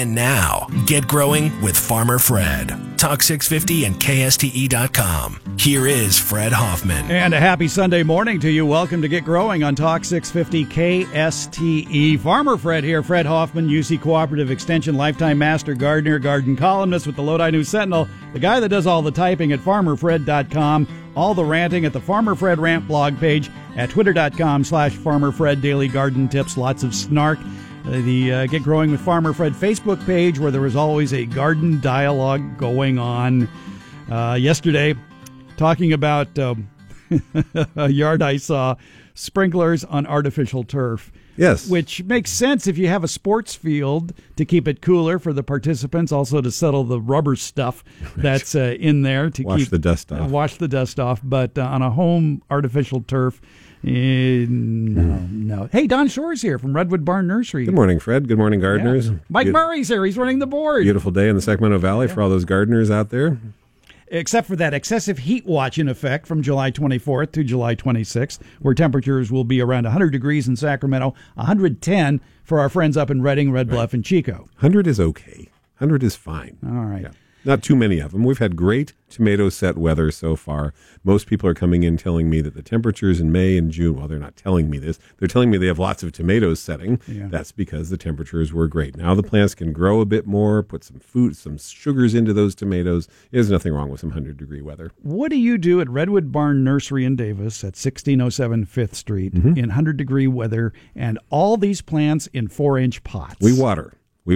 plan now. Get growing with Farmer Fred. Talk650 and KSTE.com. Here is Fred Hoffman. And a happy Sunday morning to you. Welcome to Get Growing on Talk 650 KSTE. Farmer Fred here. Fred Hoffman, UC Cooperative Extension, lifetime master gardener, garden columnist with the Lodi News Sentinel, the guy that does all the typing at FarmerFred.com, all the ranting at the Farmer Fred Rant blog page at Twitter.com/FarmerFred, daily garden tips, lots of snark. The Get Growing with Farmer Fred Facebook page, where there was always a garden dialogue going on. Yesterday, talking about a yard I saw, sprinklers on artificial turf. Yes. Which makes sense if you have a sports field to keep it cooler for the participants, also to settle the rubber stuff that's in there. To wash the dust off. Wash the dust off. But on a home artificial turf, no. Hey, Don Shore's here from Redwood Barn Nursery. Good morning, Fred. Good morning, gardeners. Yeah. Mike Murray's here. He's running the board. Beautiful day in the Sacramento Valley for all those gardeners out there. Except for that excessive heat watch in effect from July 24th to July 26th, where temperatures will be around 100 degrees in Sacramento, 110 for our friends up in Redding, Red Bluff, and Chico. 100 is okay. 100 is fine. All right. Yeah. Not too many of them. We've had great tomato set weather so far. Most people are coming in telling me that the temperatures in May and June, well, they're not telling me this. They're telling me they have lots of tomatoes setting. Yeah. That's because the temperatures were great. Now the plants can grow a bit more, put some food, some sugars into those tomatoes. There's nothing wrong with some 100-degree weather. What do you do at Redwood Barn Nursery in Davis at 1607 5th Street in 100-degree weather and all these plants in 4-inch pots? We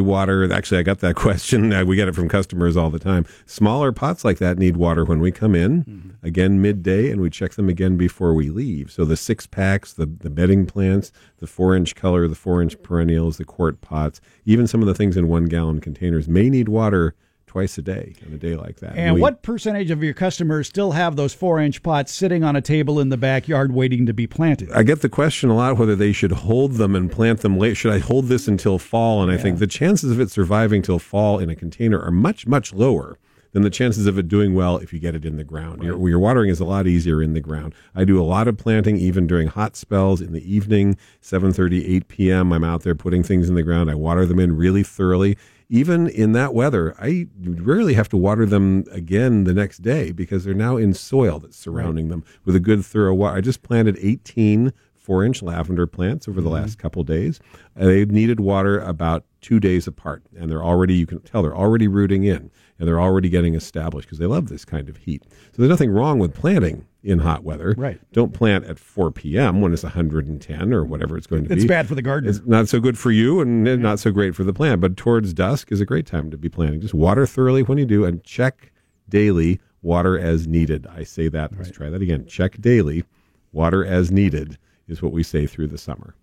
water. Actually, I got that question. We get it from customers all the time. Smaller pots like that need water when we come in, again midday, and we check them again before we leave. So the 6-packs, the bedding plants, the 4-inch color, the 4-inch perennials, the quart pots, even some of the things in 1-gallon containers may need water twice a day on a day like that. And what percentage of your customers still have those 4-inch pots sitting on a table in the backyard waiting to be planted? I get the question a lot whether they should hold them and plant them late. Should I hold this until fall? And I think the chances of it surviving till fall in a container are much, much lower than the chances of it doing well if you get it in the ground. Right. Your watering is a lot easier in the ground. I do a lot of planting even during hot spells in the evening, 7:30, 8 p.m. I'm out there putting things in the ground. I water them in really thoroughly. Even in that weather, I rarely have to water them again the next day because they're now in soil that's surrounding them with a good thorough water. I just planted 18 4-inch lavender plants over the last couple days. They needed water about 2 days apart, and they're already, you can tell, they're already rooting in, and they're already getting established because they love this kind of heat. So there's nothing wrong with planting in hot weather. Right. Don't plant at 4 p.m. when it's 110 or whatever it's going to be. It's bad for the gardener. It's not so good for you and not so great for the plant, but towards dusk is a great time to be planting. Just water thoroughly when you do, and check daily, water as needed. I say that. Let's try that again. Check daily, water as needed is what we say through the summer.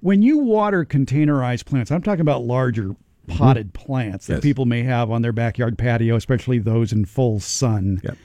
When you water containerized plants, I'm talking about larger potted plants that people may have on their backyard patio, especially those in full sun. Yep.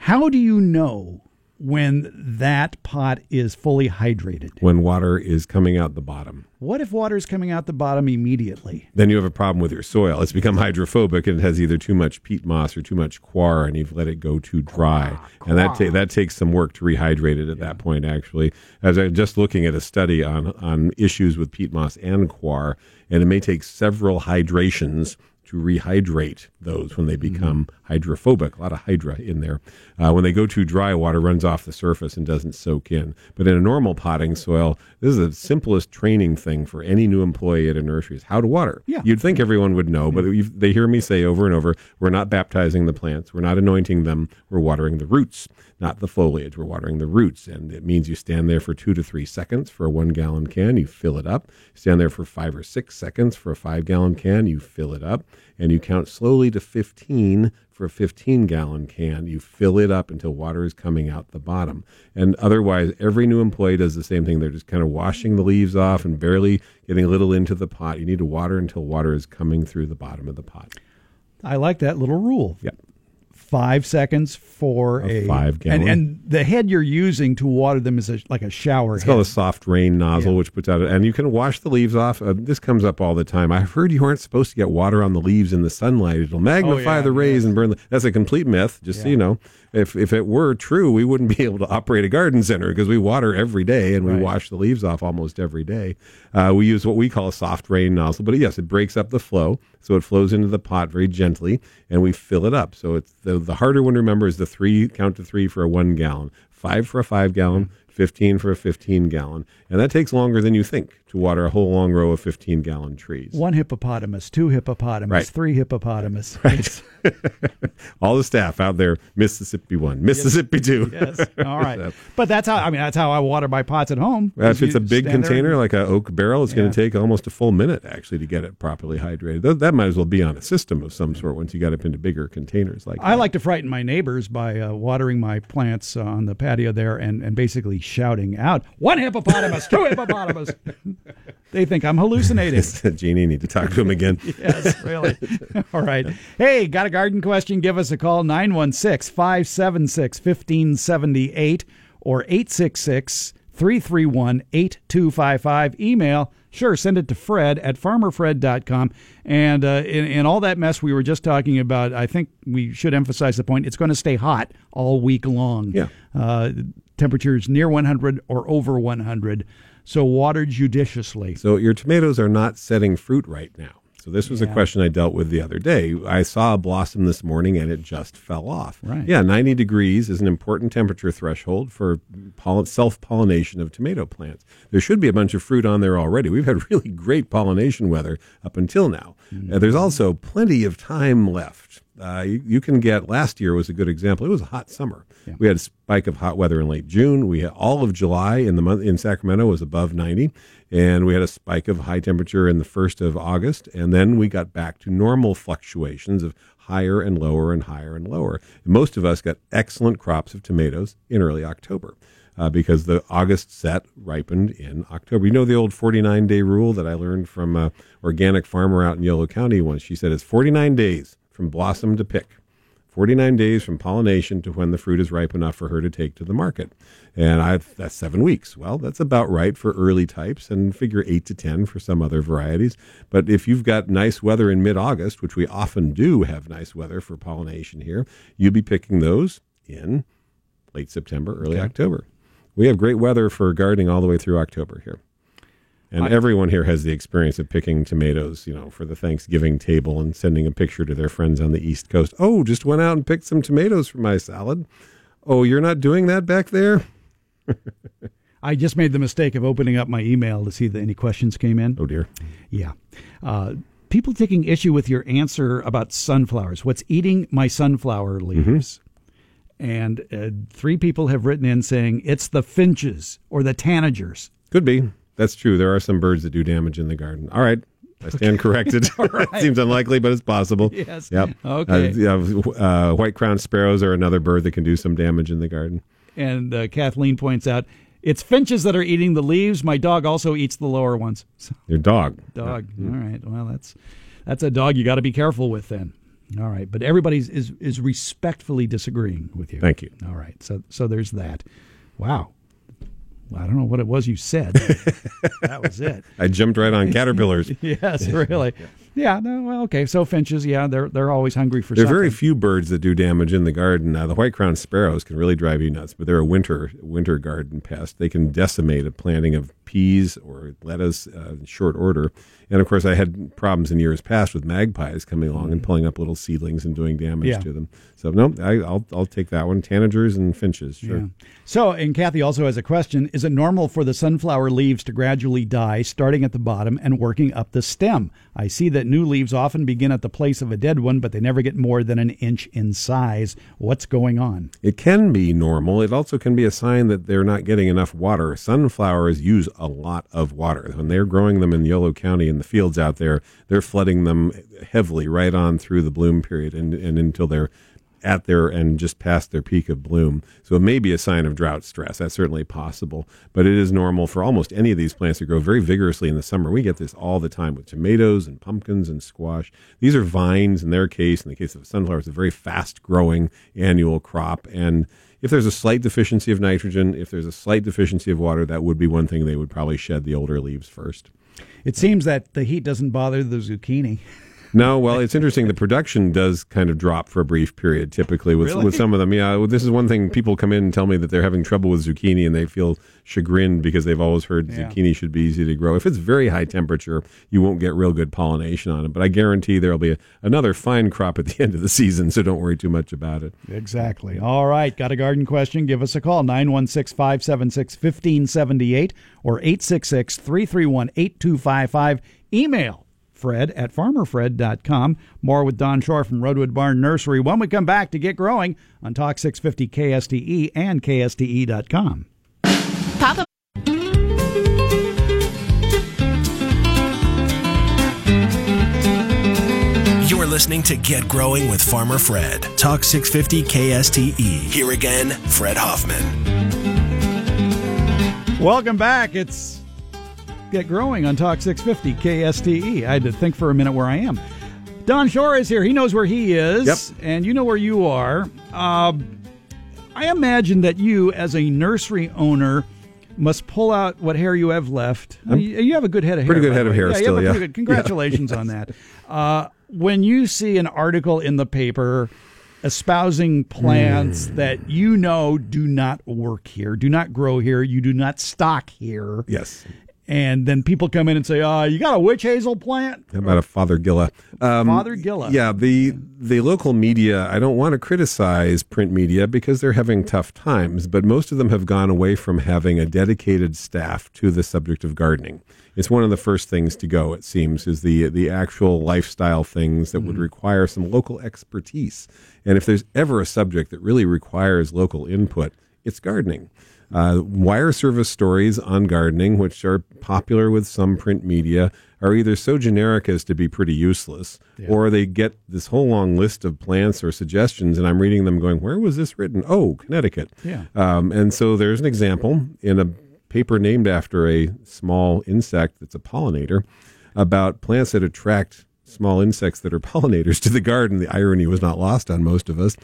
How do you know when that pot is fully hydrated? When water is coming out the bottom. What if water is coming out the bottom immediately? Then you have a problem with your soil. It's become hydrophobic and it has either too much peat moss or too much coir, and you've let it go too dry. And that takes some work to rehydrate it at that point, actually. As I'm just looking at a study on issues with peat moss and coir, and it may take several hydrations to rehydrate those when they become hydrophobic. A lot of hydra in there. When they go too dry, water runs off the surface and doesn't soak in. But in a normal potting soil, this is the simplest training thing for any new employee at a nursery is how to water. Yeah. You'd think everyone would know, but they hear me say over and over, we're not baptizing the plants. We're not anointing them. We're watering the roots, not the foliage. We're watering the roots. And it means you stand there for 2 to 3 seconds for a 1-gallon can. You fill it up. Stand there for 5 or 6 seconds for a 5-gallon can. You fill it up. And you count slowly to 15 for a 15-gallon can. You fill it up until water is coming out the bottom. And otherwise, every new employee does the same thing. They're just kind of washing the leaves off and barely getting a little into the pot. You need to water until water is coming through the bottom of the pot. I like that little rule. Yep. 5 seconds for a 5-gallon. And the head you're using to water them is like a shower head. It's called a soft rain nozzle, which puts out, and you can wash the leaves off. This comes up all the time. I've heard you aren't supposed to get water on the leaves in the sunlight. It'll magnify the rays and burn. That's a complete myth, just so you know. If it were true, we wouldn't be able to operate a garden center because we water every day and we wash the leaves off almost every day. We use what we call a soft rain nozzle, but yes, it breaks up the flow, so it flows into the pot very gently, and we fill it up. So it's the harder one to remember is the three, count to three for a 1 gallon, five for a 5 gallon, 15 for a 15 gallon. And that takes longer than you think to water a whole long row of 15 gallon trees. One hippopotamus, two hippopotamus, three hippopotamus. Right. All the staff out there, Mississippi 1, Mississippi 2. Yes. All right. So, but that's how, I mean, that's how I water my pots at home. If it's a big container, like an oak barrel, it's going to take almost a full minute actually to get it properly hydrated. That might as well be on a system of some sort once you got up into bigger containers like that. I like to frighten my neighbors by watering my plants on the patio there and basically shouting out, one hippopotamus, two hippopotamus. They think I'm hallucinating. Jeannie, need to talk to him again. Yes, really. All right. Hey, got a garden question? Give us a call, 916-576-1578 or 866-331-8255. Email, sure, send it to Fred at FarmerFred.com. And in all that mess we were just talking about, I think we should emphasize the point, it's going to stay hot all week long. Yeah. Temperatures near 100 or over 100. So water judiciously. So your tomatoes are not setting fruit right now. So this was a question I dealt with the other day. I saw a blossom this morning and it just fell off. Right. Yeah, 90 degrees is an important temperature threshold for self-pollination of tomato plants. There should be a bunch of fruit on there already. We've had really great pollination weather up until now. Mm-hmm. There's also plenty of time left. You can get, last year was a good example. It was a hot summer. Yeah. We had a spike of hot weather in late June. We had all of July in the month in Sacramento was above 90, and we had a spike of high temperature in the 1st of August, and then we got back to normal fluctuations of higher and lower and higher and lower. And most of us got excellent crops of tomatoes in early October. Because the August set ripened in October. You know the old 49-day rule that I learned from an organic farmer out in Yolo County once? She said it's 49 days from blossom to pick, 49 days from pollination to when the fruit is ripe enough for her to take to the market. And that's 7 weeks. Well, that's about right for early types and figure 8 to 10 for some other varieties. But if you've got nice weather in mid-August, which we often do have nice weather for pollination here, you'd be picking those in late September, early October. We have great weather for gardening all the way through October here. And everyone here has the experience of picking tomatoes, you know, for the Thanksgiving table and sending a picture to their friends on the East Coast. Oh, just went out and picked some tomatoes for my salad. Oh, you're not doing that back there? I just made the mistake of opening up my email to see that any questions came in. Oh, dear. Yeah. People taking issue with your answer about sunflowers. What's eating my sunflower leaves? Mm-hmm. And 3 people have written in saying it's the finches or the tanagers. Could be. That's true. There are some birds that do damage in the garden. All right. I stand corrected. It seems unlikely, but it's possible. Yes. Yep. Okay. White-crowned sparrows are another bird that can do some damage in the garden. And Kathleen points out, it's finches that are eating the leaves. My dog also eats the lower ones. So, your dog? Dog. Yeah. All right. Well, that's a dog you got to be careful with then. All right. But everybody is respectfully disagreeing with you. Thank you. All right. So there's that. Wow. I don't know what it was you said. That was it. I jumped right on caterpillars. Yes, really. Yeah. No, well, okay. So finches, yeah, they're always hungry for something. There are very few birds that do damage in the garden. Now, the white-crowned sparrows can really drive you nuts, but they're a winter garden pest. They can decimate a planting of peas or lettuce in short order. And, of course, I had problems in years past with magpies coming along and pulling up little seedlings and doing damage to them. So, no, I'll take that one. Tanagers and finches, sure. Yeah. So, and Kathy also has a question. Is it normal for the sunflower leaves to gradually die, starting at the bottom and working up the stem? I see that new leaves often begin at the place of a dead one, but they never get more than an inch in size. What's going on? It can be normal. It also can be a sign that they're not getting enough water. Sunflowers use a lot of water. When they're growing them in Yolo County in the fields out there, they're flooding them heavily right on through the bloom period and until they're at their and just past their peak of bloom. So it may be a sign of drought stress. That's certainly possible. But it is normal for almost any of these plants that grow very vigorously in the summer. We get this all the time with tomatoes and pumpkins and squash. These are vines in their case. In the case of sunflowers, a very fast-growing annual crop. And if there's a slight deficiency of nitrogen, if there's a slight deficiency of water, that would be one thing they would probably shed the older leaves first. It seems that the heat doesn't bother the zucchini. No, well, it's interesting. The production does kind of drop for a brief period, typically, with some of them. Yeah, well, this is one thing. People come in and tell me that they're having trouble with zucchini, and they feel chagrined because they've always heard zucchini should be easy to grow. If it's very high temperature, you won't get real good pollination on it. But I guarantee there will be another fine crop at the end of the season, so don't worry too much about it. Exactly. All right. Got a garden question? Give us a call, 916-576-1578 or 866-331-8255. Email Fred@FarmerFred.com. More with Don Shore from Redwood Barn Nursery when we come back to Get Growing on Talk 650 KSTE and KSTE.com. Papa. You're listening to Get Growing with Farmer Fred. Talk 650 KSTE. Here again, Fred Hoffman. Welcome back. It's Get Growing on Talk 650 KSTE. I had to think for a minute where I am. Don Shore is here. He knows where he is, yep, and you know where you are. I imagine that you, as a nursery owner, must pull out what hair you have left. You have a good head of hair. Pretty good head of hair still, yeah. Good. Congratulations on that. When you see an article in the paper espousing plants that you know do not work here, do not grow here, you do not stock here. Yes. And then people come in and say, "Oh, you got a witch hazel plant?" How about a Fothergilla? Fothergilla. Yeah, the local media, I don't want to criticize print media because they're having tough times, but most of them have gone away from having a dedicated staff to the subject of gardening. It's one of the first things to go, it seems, is the actual lifestyle things that would require some local expertise. And if there's ever a subject that really requires local input, it's gardening. Wire service stories on gardening, which are popular with some print media, are either so generic as to be pretty useless, or they get this whole long list of plants or suggestions, and I'm reading them going, where was this written? Oh, Connecticut. Yeah. And so there's an example in a paper named after a small insect that's a pollinator about plants that attract small insects that are pollinators to the garden. The irony was not lost on most of us,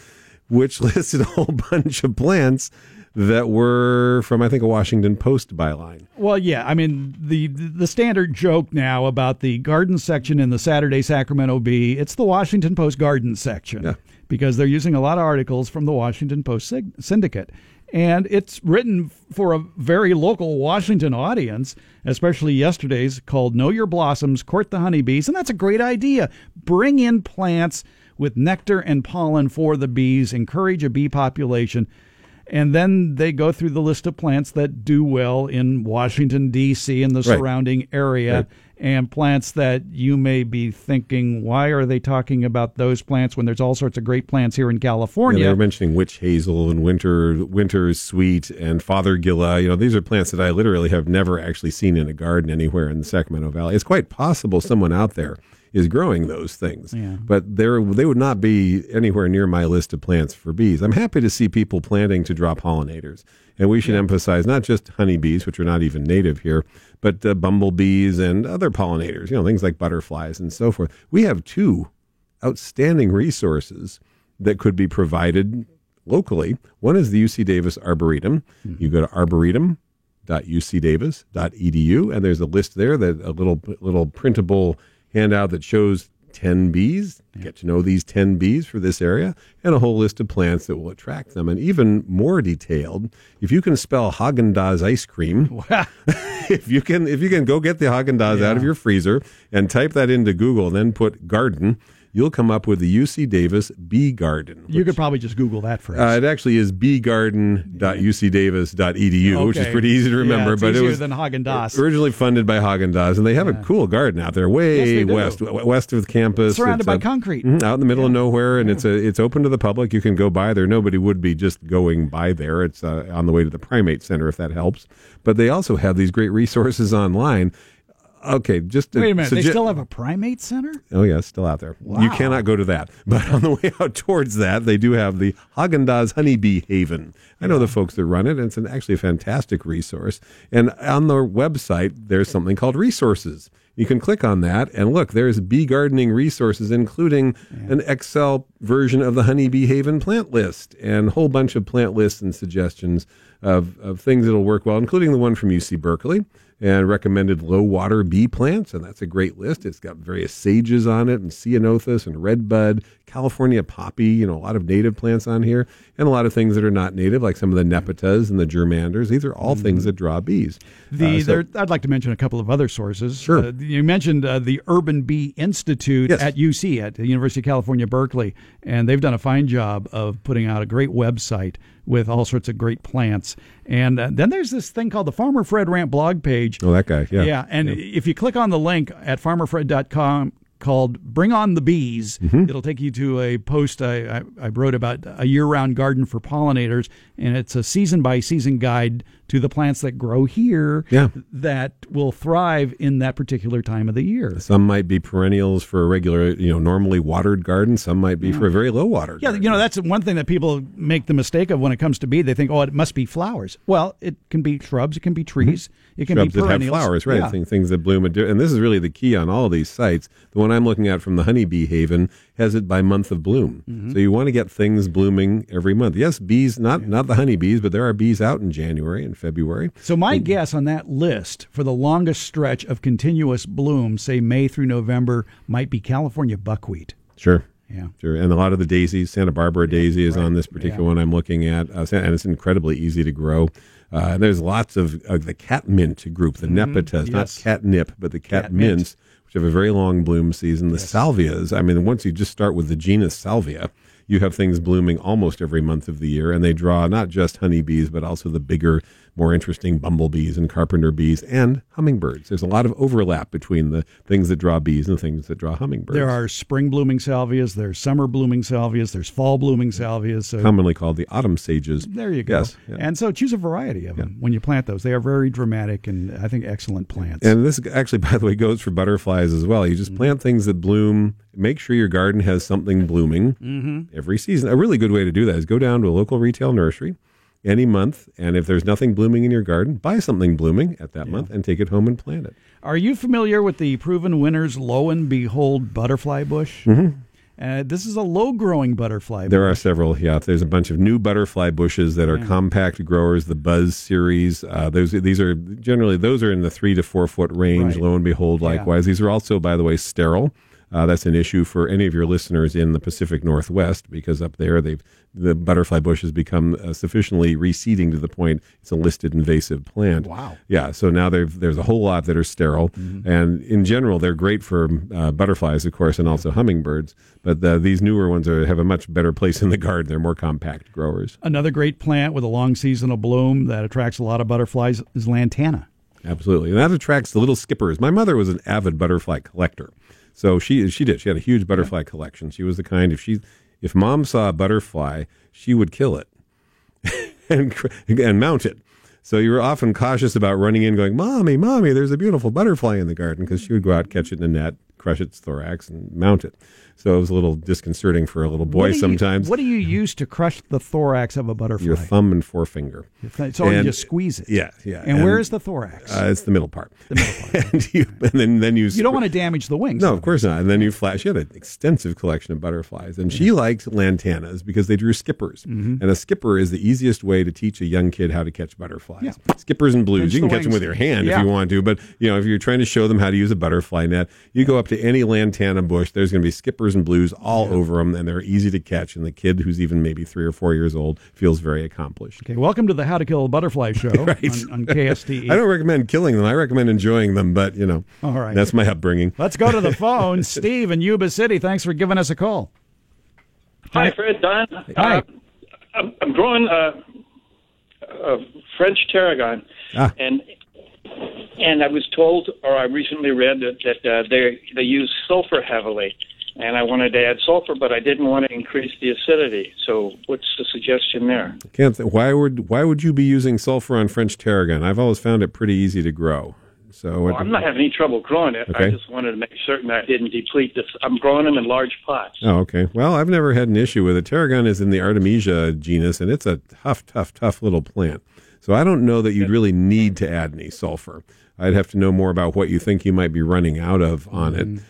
which listed a whole bunch of plants that were from, I think, a Washington Post byline. Well, yeah, I mean, the standard joke now about the garden section in the Saturday Sacramento Bee, it's the Washington Post garden section, because they're using a lot of articles from the Washington Post syndicate. And it's written for a very local Washington audience, especially yesterday's, called Know Your Blossoms, Court the Honeybees, and that's a great idea. Bring in plants with nectar and pollen for the bees, encourage a bee population. And then they go through the list of plants that do well in Washington, D.C. and the surrounding area, and plants that you may be thinking, why are they talking about those plants when there's all sorts of great plants here in California? Yeah, they were mentioning witch hazel and winter's sweet and Fothergilla. You know, these are plants that I literally have never actually seen in a garden anywhere in the Sacramento Valley. It's quite possible someone out there is growing those things. Yeah. But they would not be anywhere near my list of plants for bees. I'm happy to see people planting to draw pollinators. And we should emphasize not just honeybees, which are not even native here, but bumblebees and other pollinators, you know, things like butterflies and so forth. We have two outstanding resources that could be provided locally. One is the UC Davis Arboretum. You go to arboretum.ucdavis.edu, and there's a list there, that a little printable handout that shows 10 bees. Get to know these 10 bees for this area, and a whole list of plants that will attract them. And even more detailed, if you can spell Haagen-Dazs ice cream, if you can go get the Haagen-Dazs out of your freezer and type that into Google, then put garden, you'll come up with the UC Davis Bee Garden. You could probably just Google that phrase. It actually is beegarden.ucdavis.edu, which is pretty easy to remember. It's but easier than Haagen-Dazs. Originally funded by Haagen-Dazs, and they have a cool garden out there, west of campus. Surrounded by concrete. Out in the middle of nowhere, and it's open to the public. You can go by there. Nobody would be just going by there. It's on the way to the Primate Center, if that helps. But they also have these great resources online. Okay, just wait a minute. They still have a Primate Center? Oh, yeah, it's still out there. Wow. You cannot go to that. But on the way out towards that, they do have the Haagen-Dazs Honey Bee Haven. I know the folks that run it, and it's actually a fantastic resource. And on their website, there's something called Resources. You can click on that, and look, there's bee gardening resources, including an Excel version of the Honey Bee Haven plant list, and a whole bunch of plant lists and suggestions of things that will work well, including the one from UC Berkeley. and recommended low water bee plants, and that's a great list. It's got various sages on it and ceanothus and redbud, California poppy, a lot of native plants on here, and a lot of things that are not native, like some of the nepetas and the germanders. These are all things that draw bees. I'd like to mention a couple of other sources. Sure. You mentioned the Urban Bee Institute at UC, at the University of California, Berkeley, and they've done a fine job of putting out a great website with all sorts of great plants. And then there's this thing called the Farmer Fred Rant blog page. Oh, that guy, yeah. Yeah, and if you click on the link at FarmerFred.com called Bring On the Bees, it'll take you to a post I wrote about a year-round garden for pollinators, and it's a season-by-season guide to the plants that grow here that will thrive in that particular time of the year. Some might be perennials for a regular, normally watered garden. Some might be for a very low watered garden. That's one thing that people make the mistake of when it comes to bees. They think, it must be flowers. Well, it can be shrubs. It can be trees. It can be perennials. That have flowers, right? Yeah. Things that bloom. And this is really the key on all these sites. The one I'm looking at from the Honey Bee Haven has it by month of bloom. So you want to get things blooming every month. Yes, bees, not the honeybees, but there are bees out in January and February. So my guess on that list for the longest stretch of continuous bloom, say May through November, might be California buckwheat. Sure. Yeah. Sure. And a lot of the daisies, Santa Barbara daisy is on this particular one I'm looking at, and it's incredibly easy to grow. There's lots of the catmint group, the nepetas, not catnip, but the catmints, which have a very long bloom season. The salvias, once you just start with the genus salvia, you have things blooming almost every month of the year, and they draw not just honeybees, but also the bigger, more interesting bumblebees and carpenter bees and hummingbirds. There's a lot of overlap between the things that draw bees and the things that draw hummingbirds. There are spring-blooming salvias, there's summer-blooming salvias, there's fall-blooming salvias. So commonly called the autumn sages. There you go. Yes, yeah. And so choose a variety of them when you plant those. They are very dramatic and, I think, excellent plants. And this actually, by the way, goes for butterflies as well. You just plant things that bloom. Make sure your garden has something blooming every season. A really good way to do that is go down to a local retail nursery any month, and if there's nothing blooming in your garden, buy something blooming at that month and take it home and plant it. Are you familiar with the Proven Winners Lo and Behold butterfly bush? This is a low-growing butterfly bush. There are several, There's a bunch of new butterfly bushes that are compact growers, the Buzz series. Those are in the 3 to 4 foot range, Lo and Behold likewise. These are also, by the way, sterile. That's an issue for any of your listeners in the Pacific Northwest, because up there the butterfly bush has become sufficiently receding to the point it's a listed invasive plant. Wow. Yeah, so now there's a whole lot that are sterile, and in general they're great for butterflies, of course, and also hummingbirds, but these newer ones have a much better place in the garden. They're more compact growers. Another great plant with a long seasonal bloom that attracts a lot of butterflies is lantana. Absolutely, and that attracts the little skippers. My mother was an avid butterfly collector. So she did. She had a huge butterfly collection. She was the kind, if mom saw a butterfly, she would kill it and mount it. So you were often cautious about running in going, "Mommy, Mommy, there's a beautiful butterfly in the garden," because she would go out, catch it in a net, crush its thorax, and mount it. So it was a little disconcerting for a little boy sometimes. What do you use to crush the thorax of a butterfly? Your thumb and forefinger. So you just squeeze it. Yeah, yeah. And where is the thorax? It's the middle part. You don't want to damage the wings. No, of course not. And then you flash. She had an extensive collection of butterflies. And she liked lantanas because they drew skippers. And a skipper is the easiest way to teach a young kid how to catch butterflies. Yeah. Skippers and blues. You can catch them with your hand if you want to. But, if you're trying to show them how to use a butterfly net, you go up to any lantana bush, there's going to be skippers and blues all over them, and they're easy to catch, and the kid who's even maybe 3 or 4 years old feels very accomplished. Okay, welcome to the How to Kill a Butterfly show on KSTE. I don't recommend killing them. I recommend enjoying them, but, all right. That's my upbringing. Let's go to the phone. Steve in Yuba City, thanks for giving us a call. Hi, Fred, Don. Hi. I'm growing French tarragon, and I was told, or I recently read that they use sulfur heavily, and I wanted to add sulfur, but I didn't want to increase the acidity. So, what's the suggestion there? Why would you be using sulfur on French tarragon? I've always found it pretty easy to grow. I'm not having any trouble growing it. Okay. I just wanted to make certain that I didn't deplete this. I'm growing them in large pots. Oh, okay. Well, I've never had an issue with it. Tarragon is in the Artemisia genus, and it's a tough little plant. So I don't know that you'd really need to add any sulfur. I'd have to know more about what you think you might be running out of on it.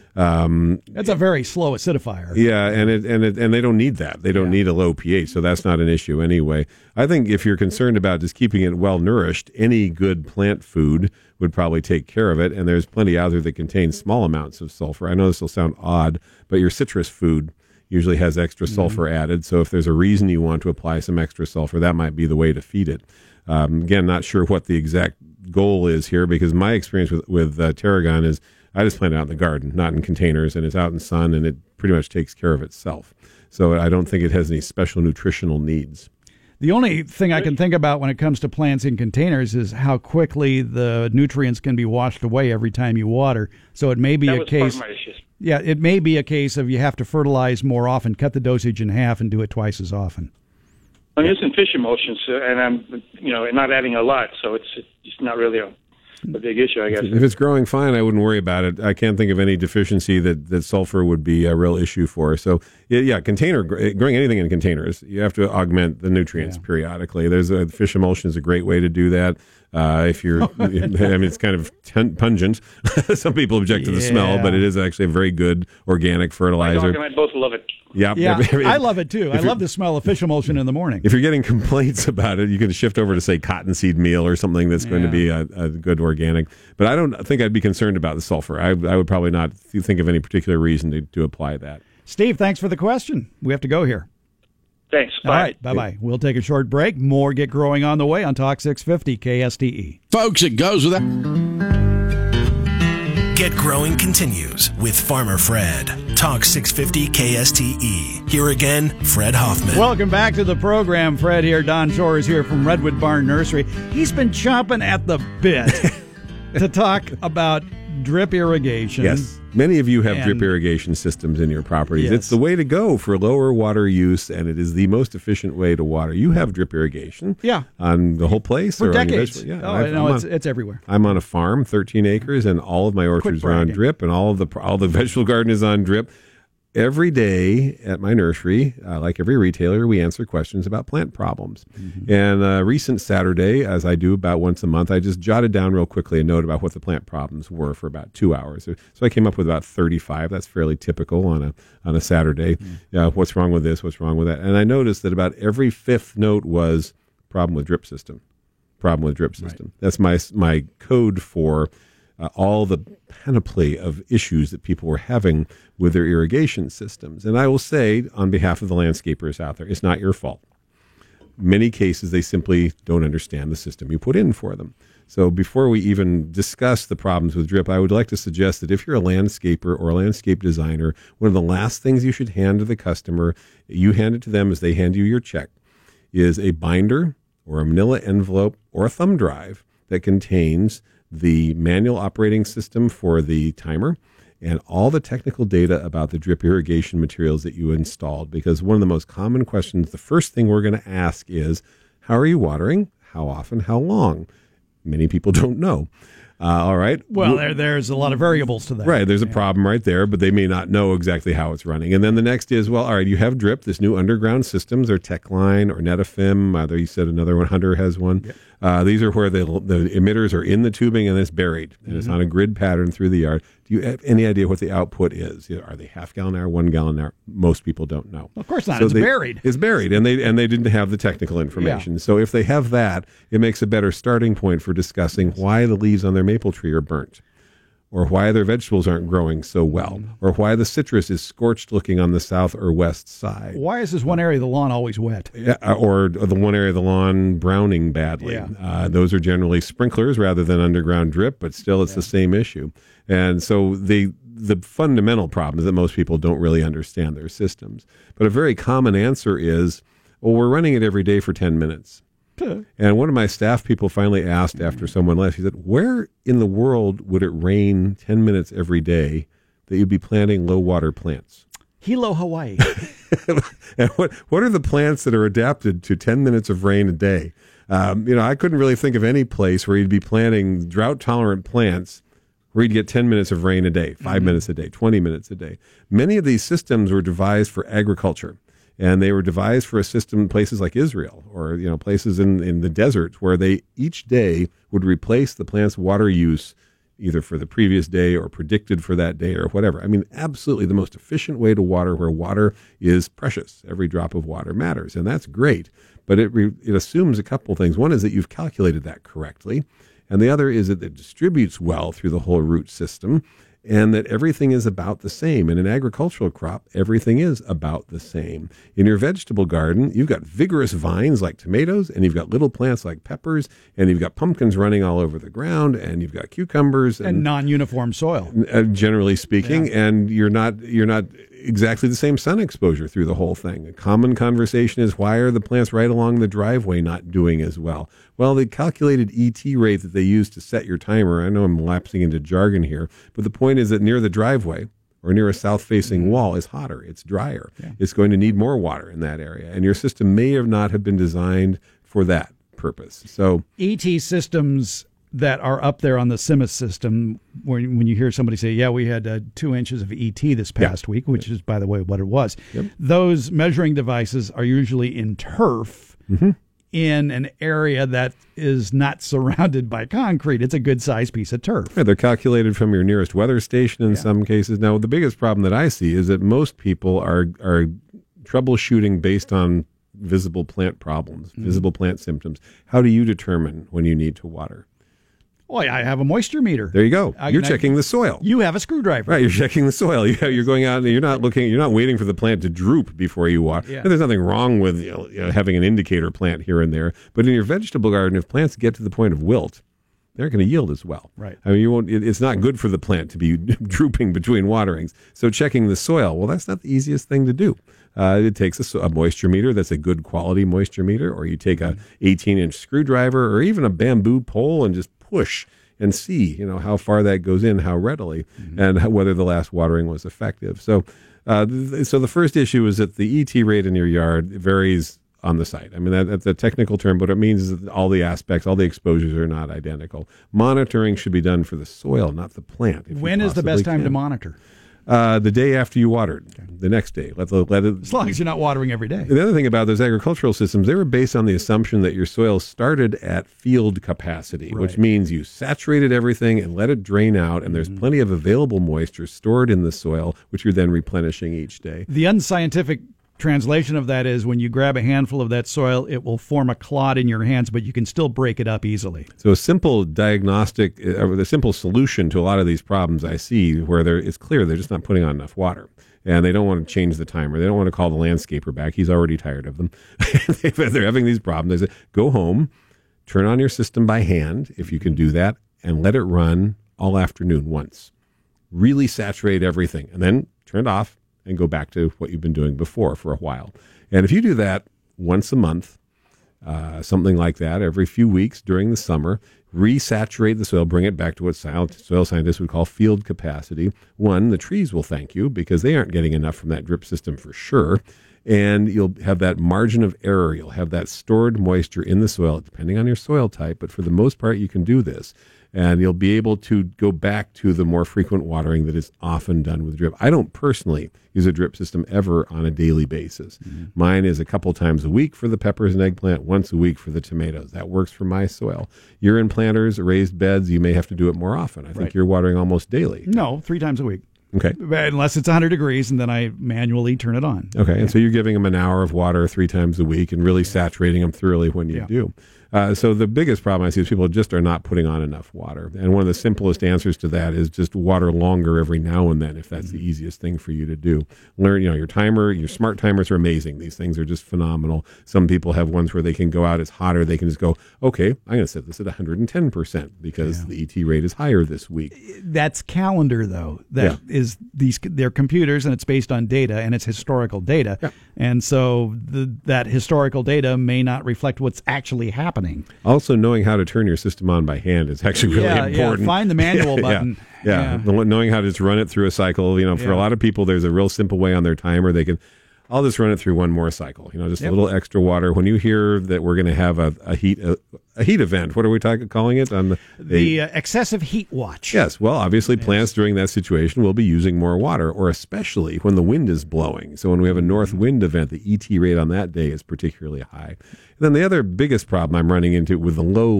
That's a very slow acidifier. Yeah, and they don't need that. They don't need a low pH, so that's not an issue anyway. I think if you're concerned about just keeping it well nourished, any good plant food would probably take care of it. And there's plenty out there that contains small amounts of sulfur. I know this will sound odd, but your citrus food usually has extra sulfur added. So if there's a reason you want to apply some extra sulfur, that might be the way to feed it. Again, not sure what the exact goal is here, because my experience with tarragon is I just plant it out in the garden, not in containers, and it's out in sun, and it pretty much takes care of itself. So I don't think it has any special nutritional needs. The only thing I can think about when it comes to plants in containers is how quickly the nutrients can be washed away every time you water. So it may be a case. Yeah, it may be a case of you have to fertilize more often, cut the dosage in half, and do it twice as often. I'm using fish emulsions, and I'm not adding a lot, so it's not really a big issue, I guess. If it's growing fine, I wouldn't worry about it. I can't think of any deficiency that sulfur would be a real issue for. So, yeah, growing anything in containers, you have to augment the nutrients periodically. There's fish emulsion is a great way to do that. It's kind of pungent. Some people object to the smell, but it is actually a very good organic fertilizer. I both love it. Yeah. I love it too. I love the smell of fish emulsion in the morning. If you're getting complaints about it, you can shift over to, say, cottonseed meal or something that's going to be a good organic. But I don't think I'd be concerned about the sulfur. I would probably not think of any particular reason to apply that. Steve, thanks for the question. We have to go here. Thanks. Bye. All right. Bye-bye. We'll take a short break. More Get Growing on the way on Talk 650 KSTE. Folks, it goes with that. Get Growing continues with Farmer Fred. Talk 650 KSTE. Here again, Fred Hoffman. Welcome back to the program. Fred here. Don Shore is here from Redwood Barn Nursery. He's been chomping at the bit to talk about drip irrigation. Yes. Many of you have drip irrigation systems in your properties. Yes. It's the way to go for lower water use, and it is the most efficient way to water. You have drip irrigation on the whole place? For decades. It's everywhere. I'm on a farm, 13 acres, and all of my orchards are on drip, and all the vegetable garden is on drip. Every day at my nursery, like every retailer, we answer questions about plant problems. Mm-hmm. And a recent Saturday, as I do about once a month, I just jotted down real quickly a note about what the plant problems were for about 2 hours. So I came up with about 35. That's fairly typical on a Saturday. Mm-hmm. What's wrong with this? What's wrong with that? And I noticed that about every fifth note was problem with drip system. Right. That's my code for all the panoply of issues that people were having with their irrigation systems. And I will say, on behalf of the landscapers out there, it's not your fault. Many cases, they simply don't understand the system you put in for them. So before we even discuss the problems with drip, I would like to suggest that if you're a landscaper or a landscape designer, one of the last things you should hand to the customer, you hand it to them as they hand you your check, is a binder or a manila envelope or a thumb drive that contains the manual operating system for the timer, and all the technical data about the drip irrigation materials that you installed. Because one of the most common questions, the first thing we're going to ask is, how are you watering? How often? How long? Many people don't know. All right. Well, there's a lot of variables to that. Right. There's a problem right there, but they may not know exactly how it's running. And then the next is, well, all right, you have drip, this new underground systems or Techline or Netafim. Either you said another one, Hunter has one. Yep. These are where the emitters are in the tubing and it's buried. And it's on a grid pattern through the yard. Do you have any idea what the output is? Are they half gallon an hour, 1 gallon an hour? Most people don't know. Of course not. So it's buried. It's buried. And they didn't have the technical information. Yeah. So if they have that, it makes a better starting point for discussing why the leaves on their maple tree are burnt, or why their vegetables aren't growing so well, or why the citrus is scorched looking on the south or west side. Why is this one area of the lawn always wet? Yeah, or the one area of the lawn browning badly. Yeah. Those are generally sprinklers rather than underground drip, but still it's the same issue. And so the fundamental problem is that most people don't really understand their systems. But a very common answer is, well, we're running it every day for 10 minutes. And one of my staff people finally asked after someone left, he said, where in the world would it rain 10 minutes every day that you'd be planting low-water plants? Hilo, Hawaii. And what are the plants that are adapted to 10 minutes of rain a day? I couldn't really think of any place where you'd be planting drought-tolerant plants where you'd get 10 minutes of rain a day, 5 minutes a day, 20 minutes a day. Many of these systems were devised for agriculture. And they were devised for a system in places like Israel or, you know, places in the desert where they each day would replace the plant's water use either for the previous day or predicted for that day or whatever. I mean, absolutely the most efficient way to water where water is precious. Every drop of water matters, and that's great. But it assumes a couple things. One is that you've calculated that correctly, and the other is that it distributes well through the whole root system, and that everything is about the same. In an agricultural crop, everything is about the same. In your vegetable garden, you've got vigorous vines like tomatoes, and you've got little plants like peppers, and you've got pumpkins running all over the ground, and you've got cucumbers. And non-uniform soil. Generally speaking, yeah. And you're not exactly the same sun exposure through the whole thing. A common conversation is, why are the plants right along the driveway not doing as well? Well, the calculated ET rate that they use to set your timer, I know I'm lapsing into jargon here, but the point is that near the driveway or near a south-facing wall is hotter, it's drier, yeah. It's going to need more water in that area, and your system may or not have been designed for that purpose. So ET systems that are up there on the CIMIS system, when you hear somebody say, yeah, we had 2 inches of ET this past week, which is, by the way, what it was. Yep. Those measuring devices are usually in turf in an area that is not surrounded by concrete. It's a good-sized piece of turf. Yeah, they're calculated from your nearest weather station in some cases. Now, the biggest problem that I see is that most people are troubleshooting based on visible plant problems, visible plant symptoms. How do you determine when you need to water? Well, I have a moisture meter. There you go. You're checking the soil. You have a screwdriver. Right, you're checking the soil. You're going out and you're not looking, you're not waiting for the plant to droop before you water. Yeah. There's nothing wrong with having an indicator plant here and there. But in your vegetable garden, if plants get to the point of wilt, they're going to yield as well. Right. I mean, you won't. It's not good for the plant to be drooping between waterings. So checking the soil, well, that's not the easiest thing to do. It takes a moisture meter that's a good quality moisture meter, or you take a 18-inch screwdriver or even a bamboo pole and just push and see, how far that goes in, how readily, and whether the last watering was effective. So so the first issue is that the ET rate in your yard varies on the site. I mean, that's a technical term, but it means that all the aspects, all the exposures are not identical. Monitoring should be done for the soil, not the plant. When is the best time to monitor? The day after you watered, the next day. Let it, as long as you're not watering every day. The other thing about those agricultural systems, they were based on the assumption that your soil started at field capacity, which means you saturated everything and let it drain out, and there's plenty of available moisture stored in the soil, which you're then replenishing each day. The unscientific translation of that is when you grab a handful of that soil, it will form a clod in your hands, but you can still break it up easily. So a simple diagnostic, the simple solution to a lot of these problems I see where it's clear they're just not putting on enough water. And they don't want to change the timer. They don't want to call the landscaper back. He's already tired of them. They're having these problems. They say, go home, turn on your system by hand, if you can do that, and let it run all afternoon once. Really saturate everything. And then turn it off and go back to what you've been doing before for a while. And if you do that once a month, something like that, every few weeks during the summer, resaturate the soil, bring it back to what soil scientists would call field capacity. One, the trees will thank you because they aren't getting enough from that drip system for sure. And you'll have that margin of error. You'll have that stored moisture in the soil, depending on your soil type. But for the most part, you can do this. And you'll be able to go back to the more frequent watering that is often done with drip. I don't personally use a drip system ever on a daily basis. Mine is a couple times a week for the peppers and eggplant, once a week for the tomatoes. That works for my soil. You're in planters, raised beds, you may have to do it more often. I think you're watering almost daily. No, 3 times a week. Okay. Unless it's 100 degrees, and then I manually turn it on. Okay, and so you're giving them an hour of water 3 times a week and really saturating them thoroughly when you do. So the biggest problem I see is people just are not putting on enough water. And one of the simplest answers to that is just water longer every now and then if that's the easiest thing for you to do. Learn, your timer, your smart timers are amazing. These things are just phenomenal. Some people have ones where they can go out, it's hotter, they can just go, okay, I'm going to set this at 110% because the ET rate is higher this week. That's calendar, though. That is they're computers, and it's based on data, and it's historical data. Yeah. And so that historical data may not reflect what's actually happening. Also, knowing how to turn your system on by hand is actually really important. Yeah, find the manual button. Yeah. Knowing how to just run it through a cycle. For a lot of people, there's a real simple way on their timer. They can, I'll just run it through one more cycle, you know, just a little extra water. When you hear that we're going to have a heat event, what are we calling it? On the excessive heat watch. Yes. Well, obviously plants during that situation will be using more water, or especially when the wind is blowing. So when we have a north wind event, the ET rate on that day is particularly high. And then the other biggest problem I'm running into with the low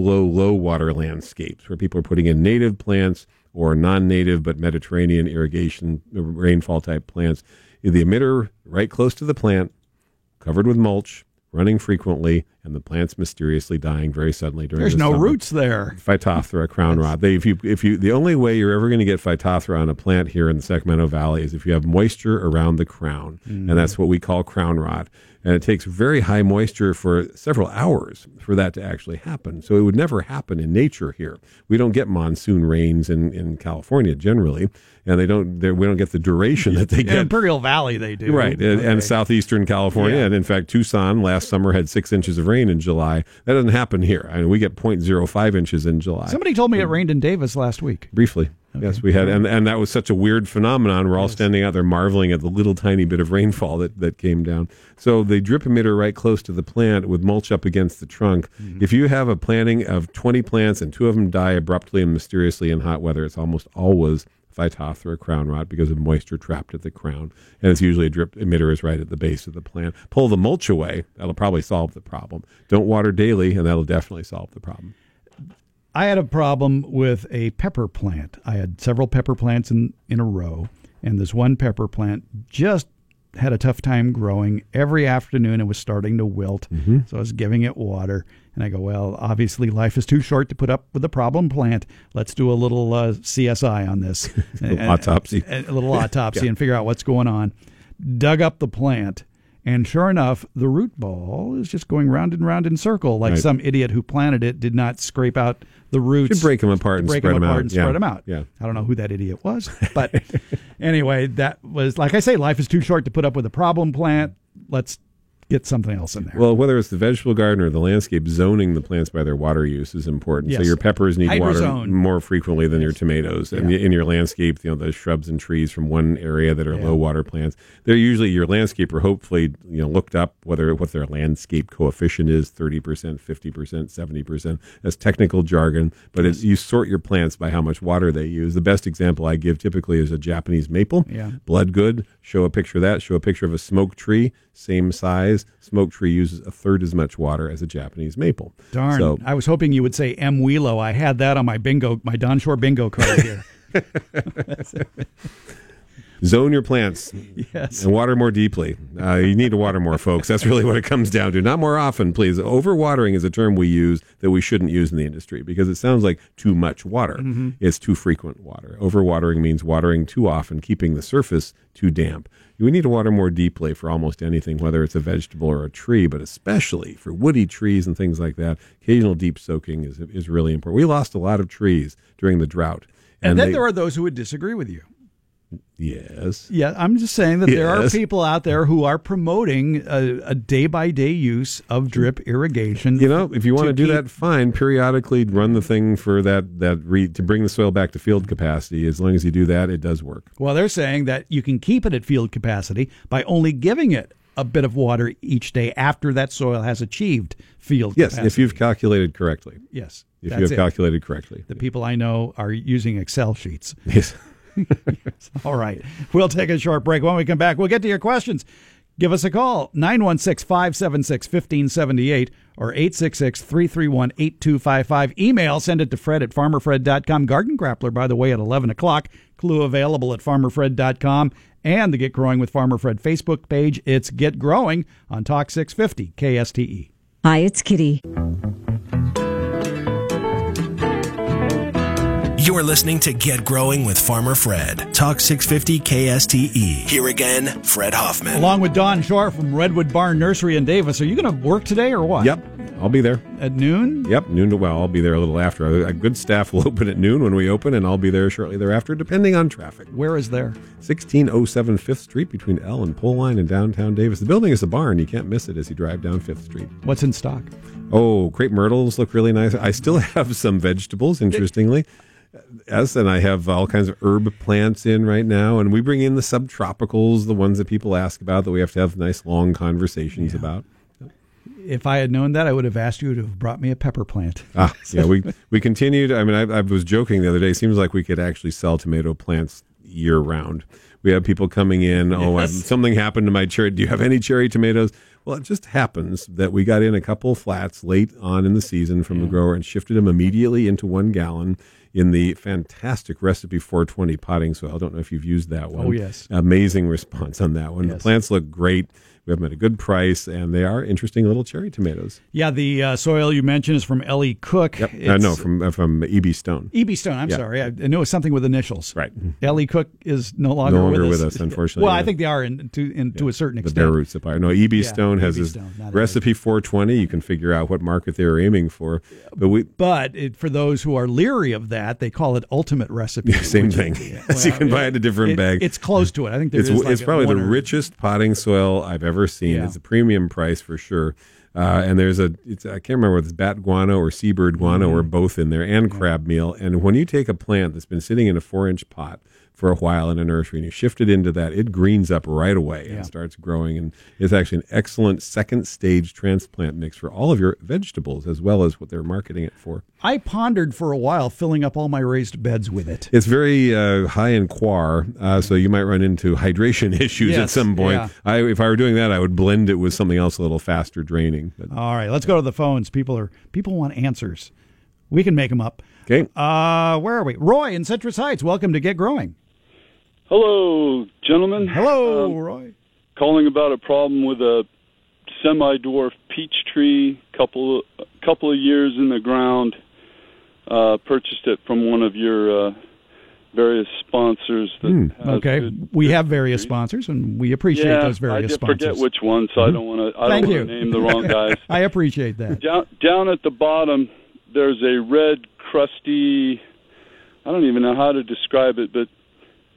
water landscapes, where people are putting in native plants or non-native but Mediterranean irrigation, rainfall type plants, the emitter right close to the plant, covered with mulch, running frequently, and the plant's mysteriously dying very suddenly during the summer. There's no roots there. Phytophthora, crown rot. The only way you're ever going to get Phytophthora on a plant here in the Sacramento Valley is if you have moisture around the crown, and that's what we call crown rot. And it takes very high moisture for several hours for that to actually happen. So it would never happen in nature here. We don't get monsoon rains in California generally, and we don't get the duration that they get. In Imperial Valley they do. Right, and southeastern California. Yeah. And in fact, Tucson last summer had 6 inches of rain in July. That doesn't happen here. I mean, we get 0.05 inches in July. Somebody told me it rained in Davis last week. Briefly. Okay. Yes, we had, and that was such a weird phenomenon. We're all standing out there marveling at the little tiny bit of rainfall that came down. So the drip emitter right close to the plant with mulch up against the trunk. Mm-hmm. If you have a planting of 20 plants and 2 of them die abruptly and mysteriously in hot weather, it's almost always Phytophthora crown rot because of moisture trapped at the crown. And it's usually a drip emitter is right at the base of the plant. Pull the mulch away. That'll probably solve the problem. Don't water daily, and that'll definitely solve the problem. I had a problem with a pepper plant. I had several pepper plants in a row, and this one pepper plant just had a tough time growing. Every afternoon it was starting to wilt, so I was giving it water. And I go, well, obviously life is too short to put up with a problem plant. Let's do a little CSI on this. A little autopsy and figure out what's going on. Dug up the plant. And sure enough, the root ball is just going round and round in circle, like some idiot who planted it did not scrape out the roots. Break them apart and spread them out. I don't know who that idiot was. But anyway, that was, like I say, life is too short to put up with a problem plant. Let's get something else in there. Well, whether it's the vegetable garden or the landscape, zoning the plants by their water use is important. Yes. So your peppers need water more frequently than your tomatoes. And in your landscape, you know, the shrubs and trees from one area that are low water plants, they're usually, your landscaper hopefully, you know, looked up what their landscape coefficient is, 30%, 50%, 70%. That's technical jargon, but you sort your plants by how much water they use. The best example I give typically is a Japanese maple. Yeah. Blood good. Show a picture of that. Show a picture of a smoke tree, same size. Smoke tree uses a third as much water as a Japanese maple. Darn. So, I was hoping you would say M. Wheelo. I had that on my Don Shore bingo card here. Zone your plants. Yes. And water more deeply. You need to water more, folks. That's really what it comes down to. Not more often, please. Overwatering is a term we use that we shouldn't use in the industry because it sounds like too much water. Mm-hmm. It's too frequent water. Overwatering means watering too often, keeping the surface too damp. We need to water more deeply for almost anything, whether it's a vegetable or a tree, but especially for woody trees and things like that. Occasional deep soaking is really important. We lost a lot of trees during the drought. And then there are those who would disagree with you. Yes. Yeah, I'm just saying that there are people out there who are promoting a day-by-day use of drip irrigation. You know, if you want to do that, fine. Periodically run the thing for to bring the soil back to field capacity. As long as you do that, it does work. Well, they're saying that you can keep it at field capacity by only giving it a bit of water each day after that soil has achieved field capacity. Yes, if you've calculated correctly. Yes, if you have calculated correctly. The people I know are using Excel sheets. Yes. All right. We'll take a short break. When we come back, we'll get to your questions. Give us a call, 916-576-1578 or 866-331-8255. Email, send it to Fred at FarmerFred.com. Garden Grappler, by the way, at 11 o'clock. Clue available at FarmerFred.com and the Get Growing with Farmer Fred Facebook page. It's Get Growing on Talk 650 KSTE. Hi, it's Kitty. You're listening to Get Growing with Farmer Fred, Talk 650 KSTE. Here again, Fred Hoffman. Along with Don Shore from Redwood Barn Nursery in Davis. Are you going to work today or what? Yep, I'll be there. At noon? Yep, noon to well. I'll be there a little after. A good staff will open at noon when we open, and I'll be there shortly thereafter, depending on traffic. Where is there? 1607 5th Street between L and Poleline in downtown Davis. The building is a barn. You can't miss it as you drive down 5th Street. What's in stock? Oh, crepe myrtles look really nice. I still have some vegetables, interestingly. and I have all kinds of herb plants in right now, and we bring in the subtropicals, the ones that people ask about that we have to have nice long conversations about. If I had known that, I would have asked you to have brought me a pepper plant. We continued. I mean, I was joking the other day. It seems like we could actually sell tomato plants year round. We have people coming in. Oh, something happened to my cherry. Do you have any cherry tomatoes? Well, it just happens that we got in a couple flats late on in the season from the grower and shifted them immediately into 1 gallon in the fantastic Recipe 420 potting soil. I don't know if you've used that one. Oh, yes. Amazing response on that one. Yes. The plants look great. We have them at a good price, and they are interesting little cherry tomatoes. Yeah, the soil you mentioned is from Ellie Cook. Yep. No, from E.B. Stone. E.B. Stone, sorry. I knew it was something with initials. Right. Ellie Cook is no longer with us, unfortunately. Well, I think they are to a certain extent. The bare roots apart. No, E.B. Stone has his Recipe 420. You can figure out what market they're aiming for. But for those who are leery of that, they call it Ultimate Recipe. Same thing. So you can buy it in a different bag. It's close to it. I think it's probably the richest potting soil I've ever seen. Yeah. It's a premium price for sure. And there's I can't remember whether it's bat guano or seabird guano or both in there, and crab meal. And when you take a plant that's been sitting in a 4-inch pot for a while in a nursery and you shift it into that, it greens up right away and starts growing. And it's actually an excellent second stage transplant mix for all of your vegetables as well as what they're marketing it for. I pondered for a while filling up all my raised beds with it. It's very high in coir, so you might run into hydration issues at some point. Yeah. If I were doing that, I would blend it with something else a little faster draining. But, all right, let's go to the phones. People want answers. We can make them up. Okay. Where are we? Roy in Citrus Heights, welcome to Get Growing. Hello, gentlemen. Hello, Roy. Calling about a problem with a semi-dwarf peach tree, couple of years in the ground. Purchased it from one of your various sponsors. We have various sponsors, and we appreciate those various sponsors. I forget which one, so I don't want to. I don't want to name the wrong guys. I appreciate that. Down at the bottom, there's a red, crusty. I don't even know how to describe it, but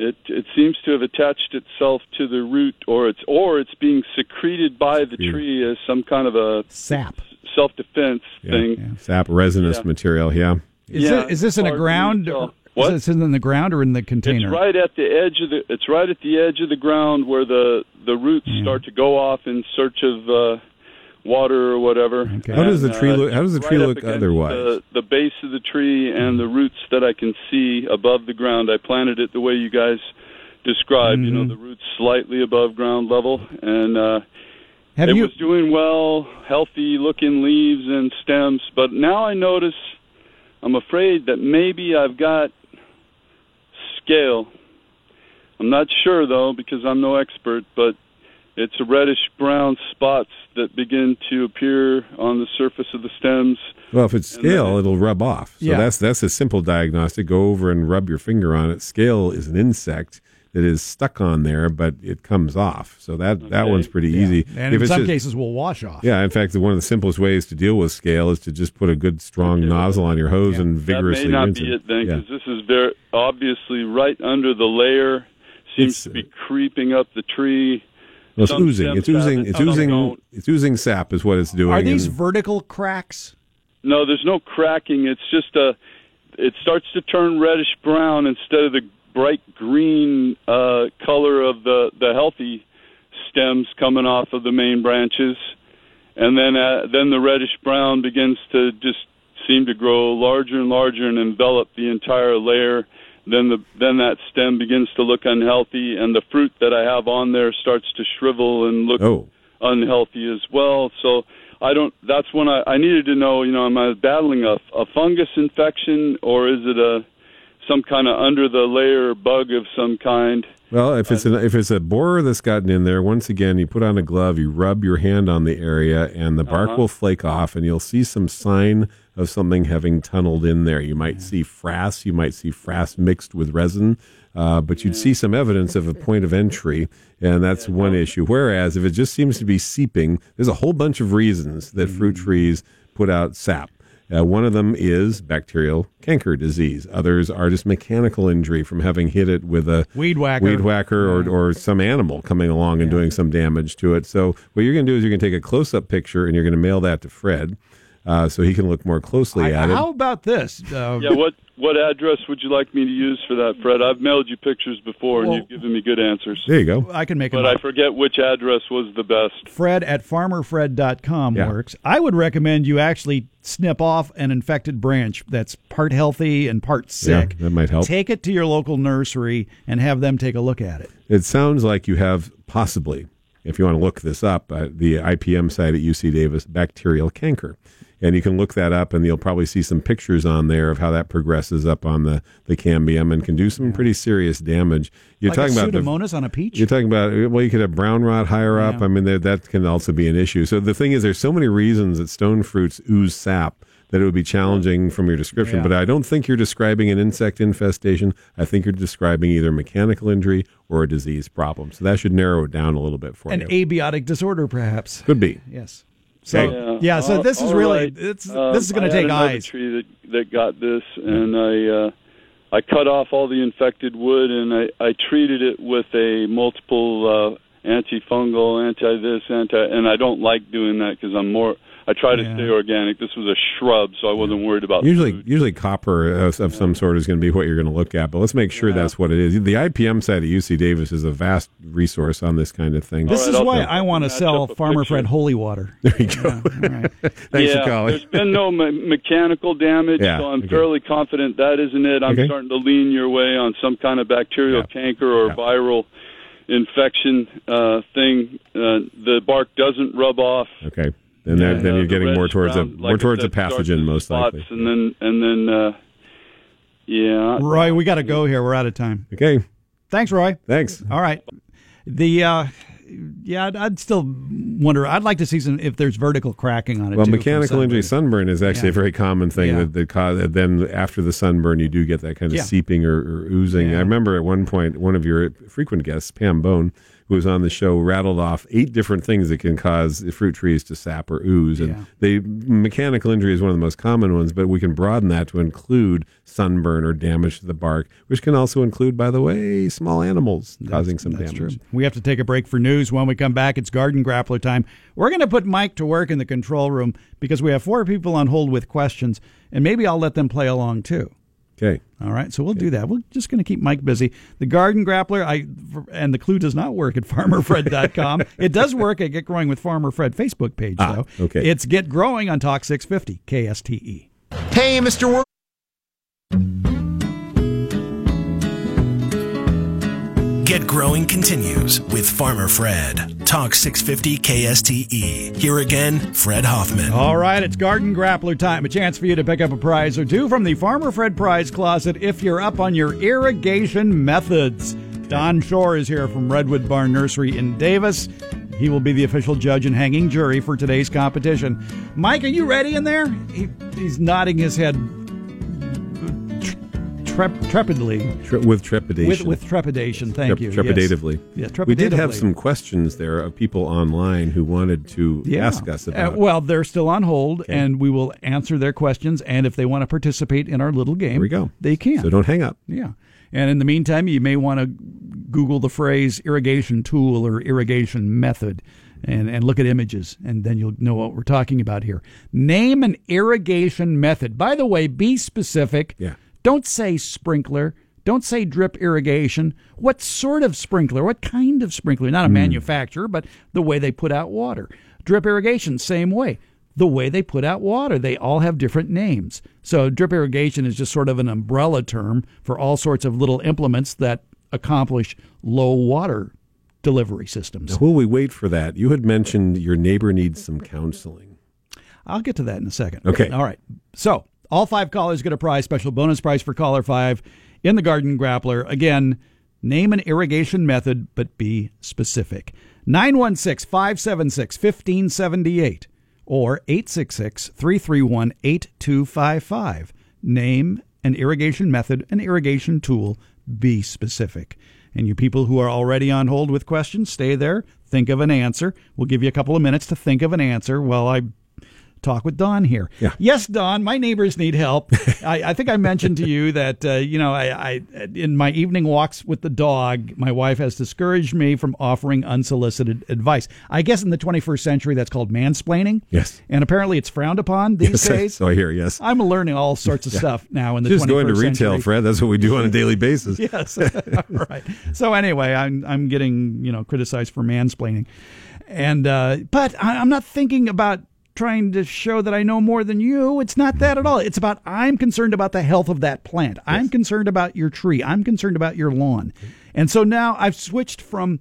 it seems to have attached itself to the root, or it's being secreted by the tree as some kind of a sap, self-defense thing. Yeah. Sap, resinous material. Yeah. Is this in a ground? What? Is it in the ground or in the container? It's right at the edge of the. It's right at the edge of the ground where the roots start to go off in search of water or whatever. Okay. How does the tree look? How does the tree look otherwise? The base of the tree and the roots that I can see above the ground. I planted it the way you guys described. Mm-hmm. You know, the roots slightly above ground level, and it was doing well, healthy looking leaves and stems. But now I notice, I'm afraid that maybe I've got scale. I'm not sure, though, because I'm no expert, but it's a reddish-brown spots that begin to appear on the surface of the stems. Well, if it's scale, it'll rub off. So that's a simple diagnostic. Go over and rub your finger on it. Scale is an insect that is stuck on there, but it comes off. So that one's pretty easy. And in some cases, will wash off. Yeah, in fact, one of the simplest ways to deal with scale is to just put a good, strong nozzle on your hose and vigorously rinse it. That may not be it, then, because this is very obviously right under the layer. Seems to be creeping up the tree. Well, it's oozing. It's oozing sap is what it's doing. Are these vertical cracks? No, there's no cracking. It's just it starts to turn reddish brown instead of the bright green color of the healthy stems coming off of the main branches, and then the reddish brown begins to just seem to grow larger and larger and envelop the entire layer. Then that stem begins to look unhealthy, and the fruit that I have on there starts to shrivel and look unhealthy as well. So that's when I needed to know, you know, am I battling a fungus infection, or is it some kind of under the layer bug of some kind? Well, if it's a borer that's gotten in there, once again, you put on a glove, you rub your hand on the area, and the bark will flake off, and you'll see some sign of something having tunneled in there. You might see frass. You might see frass mixed with resin, but you'd see some evidence of a point of entry, and that's one issue. Whereas if it just seems to be seeping, there's a whole bunch of reasons that fruit trees put out sap. One of them is bacterial canker disease. Others are just mechanical injury from having hit it with a weed whacker or some animal coming along and doing some damage to it. So what you're going to do is you're going to take a close-up picture and you're going to mail that to Fred. so he can look more closely at it. How about this? What address would you like me to use for that, Fred? I've mailed you pictures before, and you've given me good answers. There you go. I can make it. But I forget which address was the best. Fred at FarmerFred.com works. I would recommend you actually snip off an infected branch that's part healthy and part sick. Yeah, that might help. Take it to your local nursery and have them take a look at it. It sounds like you have possibly, if you want to look this up, the IPM site at UC Davis, bacterial canker. And you can look that up, and you'll probably see some pictures on there of how that progresses up on the cambium and can do some pretty serious damage. You're like talking about Pseudomonas on a peach? You're talking about, well, you could have brown rot higher up. I mean, that can also be an issue. So the thing is, there's so many reasons that stone fruits ooze sap that it would be challenging from your description. Yeah. But I don't think you're describing an insect infestation. I think you're describing either mechanical injury or a disease problem. So that should narrow it down a little bit for you. An abiotic disorder, perhaps. Could be. Yes. So this is really this is going to take eyes. I had another tree that got this, and I cut off all the infected wood, and I treated it with a multiple antifungal, and I don't like doing that because I try to stay organic. This was a shrub, so I wasn't worried about food. Usually copper of some sort is going to be what you're going to look at, but let's make sure that's what it is. The IPM site at UC Davis is a vast resource on this kind of thing. This is why I want to sell Farmer Fred holy water. There you go. All right. Thanks for calling. There's been no mechanical damage, so I'm fairly confident that isn't it. I'm starting to lean your way on some kind of bacterial canker or viral infection thing. The bark doesn't rub off. Okay. And then you're getting more towards a pathogen, most likely. Roy, we got to go here. We're out of time. Okay. Thanks, Roy. Thanks. All right. I'd still wonder. I'd like to see if there's vertical cracking on it. Well, mechanical injury, sunburn is actually a very common thing that cause. Then after the sunburn, you do get that kind of seeping or oozing. I remember at one point, one of your frequent guests, Pam Bone, who was on the show, rattled off 8 different things that can cause fruit trees to sap or ooze. And mechanical injury is one of the most common ones, but we can broaden that to include sunburn or damage to the bark, which can also include, by the way, small animals causing some damage. True. We have to take a break for news. When we come back, it's Garden Grappler time. We're going to put Mike to work in the control room because we have 4 people on hold with questions, and maybe I'll let them play along too. Okay. All right. So we'll do that. We're just going to keep Mike busy. The Garden Grappler, and the clue does not work at FarmerFred.com. It does work at Get Growing with Farmer Fred Facebook page, though. Okay. It's Get Growing on Talk 650 KSTE. Hey, Mr. Get Growing continues with Farmer Fred. Talk 650 KSTE. Here again, Fred Hoffman. All right, it's Garden Grappler time. A chance for you to pick up a prize or two from the Farmer Fred prize closet if you're up on your irrigation methods. Don Shore is here from Redwood Barn Nursery in Davis. He will be the official judge and hanging jury for today's competition. Mike, are you ready in there? He's nodding his head with trepidation. Thank you. Trepidatively. Yes. Yeah, trepidatively. We did have some questions there of people online who wanted to ask us about. Well, they're still on hold, and we will answer their questions. And if they want to participate in our little game, here we go. They can. So don't hang up. Yeah. And in the meantime, you may want to Google the phrase irrigation tool or irrigation method, and look at images, and then you'll know what we're talking about here. Name an irrigation method. By the way, be specific. Yeah. Don't say sprinkler. Don't say drip irrigation. What sort of sprinkler? What kind of sprinkler? Not a manufacturer, but the way they put out water. Drip irrigation, same way. The way they put out water. They all have different names. So drip irrigation is just sort of an umbrella term for all sorts of little implements that accomplish low water delivery systems. Now, while we wait for that, you had mentioned your neighbor needs some counseling. I'll get to that in a second. Okay. All right. So all 5 callers get a prize, special bonus prize for caller 5 in the Garden Grappler. Again, name an irrigation method, but be specific. 916-576-1578 or 866-331-8255. Name an irrigation method, an irrigation tool. Be specific. And you people who are already on hold with questions, stay there. Think of an answer. We'll give you a couple of minutes to think of an answer while I talk with Don here. Yeah. Yes, Don, my neighbors need help. I think I mentioned to you that, in my evening walks with the dog, my wife has discouraged me from offering unsolicited advice. I guess in the 21st century, that's called mansplaining. Yes. And apparently it's frowned upon these days. So I hear, yes. I'm learning all sorts of stuff now in the 21st century. Just going to retail, Fred. That's what we do on a daily basis. Yes. All right. So anyway, I'm getting, criticized for mansplaining. And but I'm not thinking about trying to show that I know more than you. It's not that at all. It's about I'm concerned about the health of that plant. Yes. I'm concerned about your tree. I'm concerned about your lawn. And so now I've switched from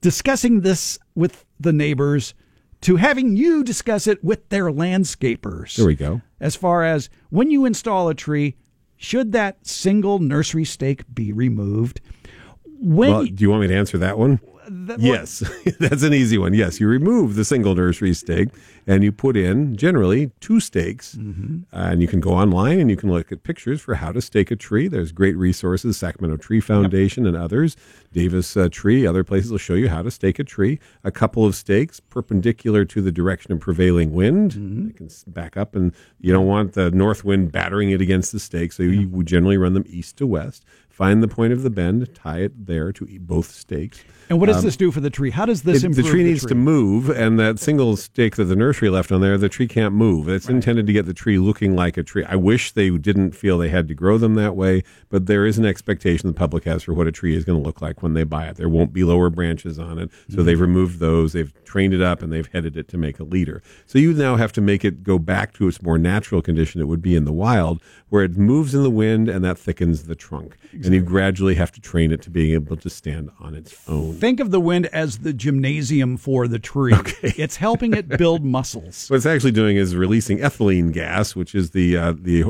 discussing this with the neighbors to having you discuss it with their landscapers. There we go. As far as when you install a tree, should that single nursery stake be removed? Do you want me to answer that one? Yes, that's an easy one. Yes, you remove the single nursery stake and you put in generally two stakes. Mm-hmm. And you can go online and you can look at pictures for how to stake a tree. There's great resources, Sacramento Tree Foundation and others, Davis Tree, other places will show you how to stake a tree. A couple of stakes perpendicular to the direction of prevailing wind. Mm-hmm. They can back up and you don't want the north wind battering it against the stake, so you would generally run them east to west. Find the point of the bend, tie it there to both stakes. And what does this do for the tree? How does this improve the tree? The tree needs to move, and that single stake that the nursery left on there, the tree can't move. It's intended to get the tree looking like a tree. I wish they didn't feel they had to grow them that way, but there is an expectation the public has for what a tree is going to look like when they buy it. There won't be lower branches on it, so they've removed those, they've trained it up, and they've headed it to make a leader. So you now have to make it go back to its more natural condition it would be in the wild, where it moves in the wind, and that thickens the trunk. And you gradually have to train it to being able to stand on its own. Think of the wind as the gymnasium for the tree. Okay. It's helping it build muscles. What it's actually doing is releasing ethylene gas, which is the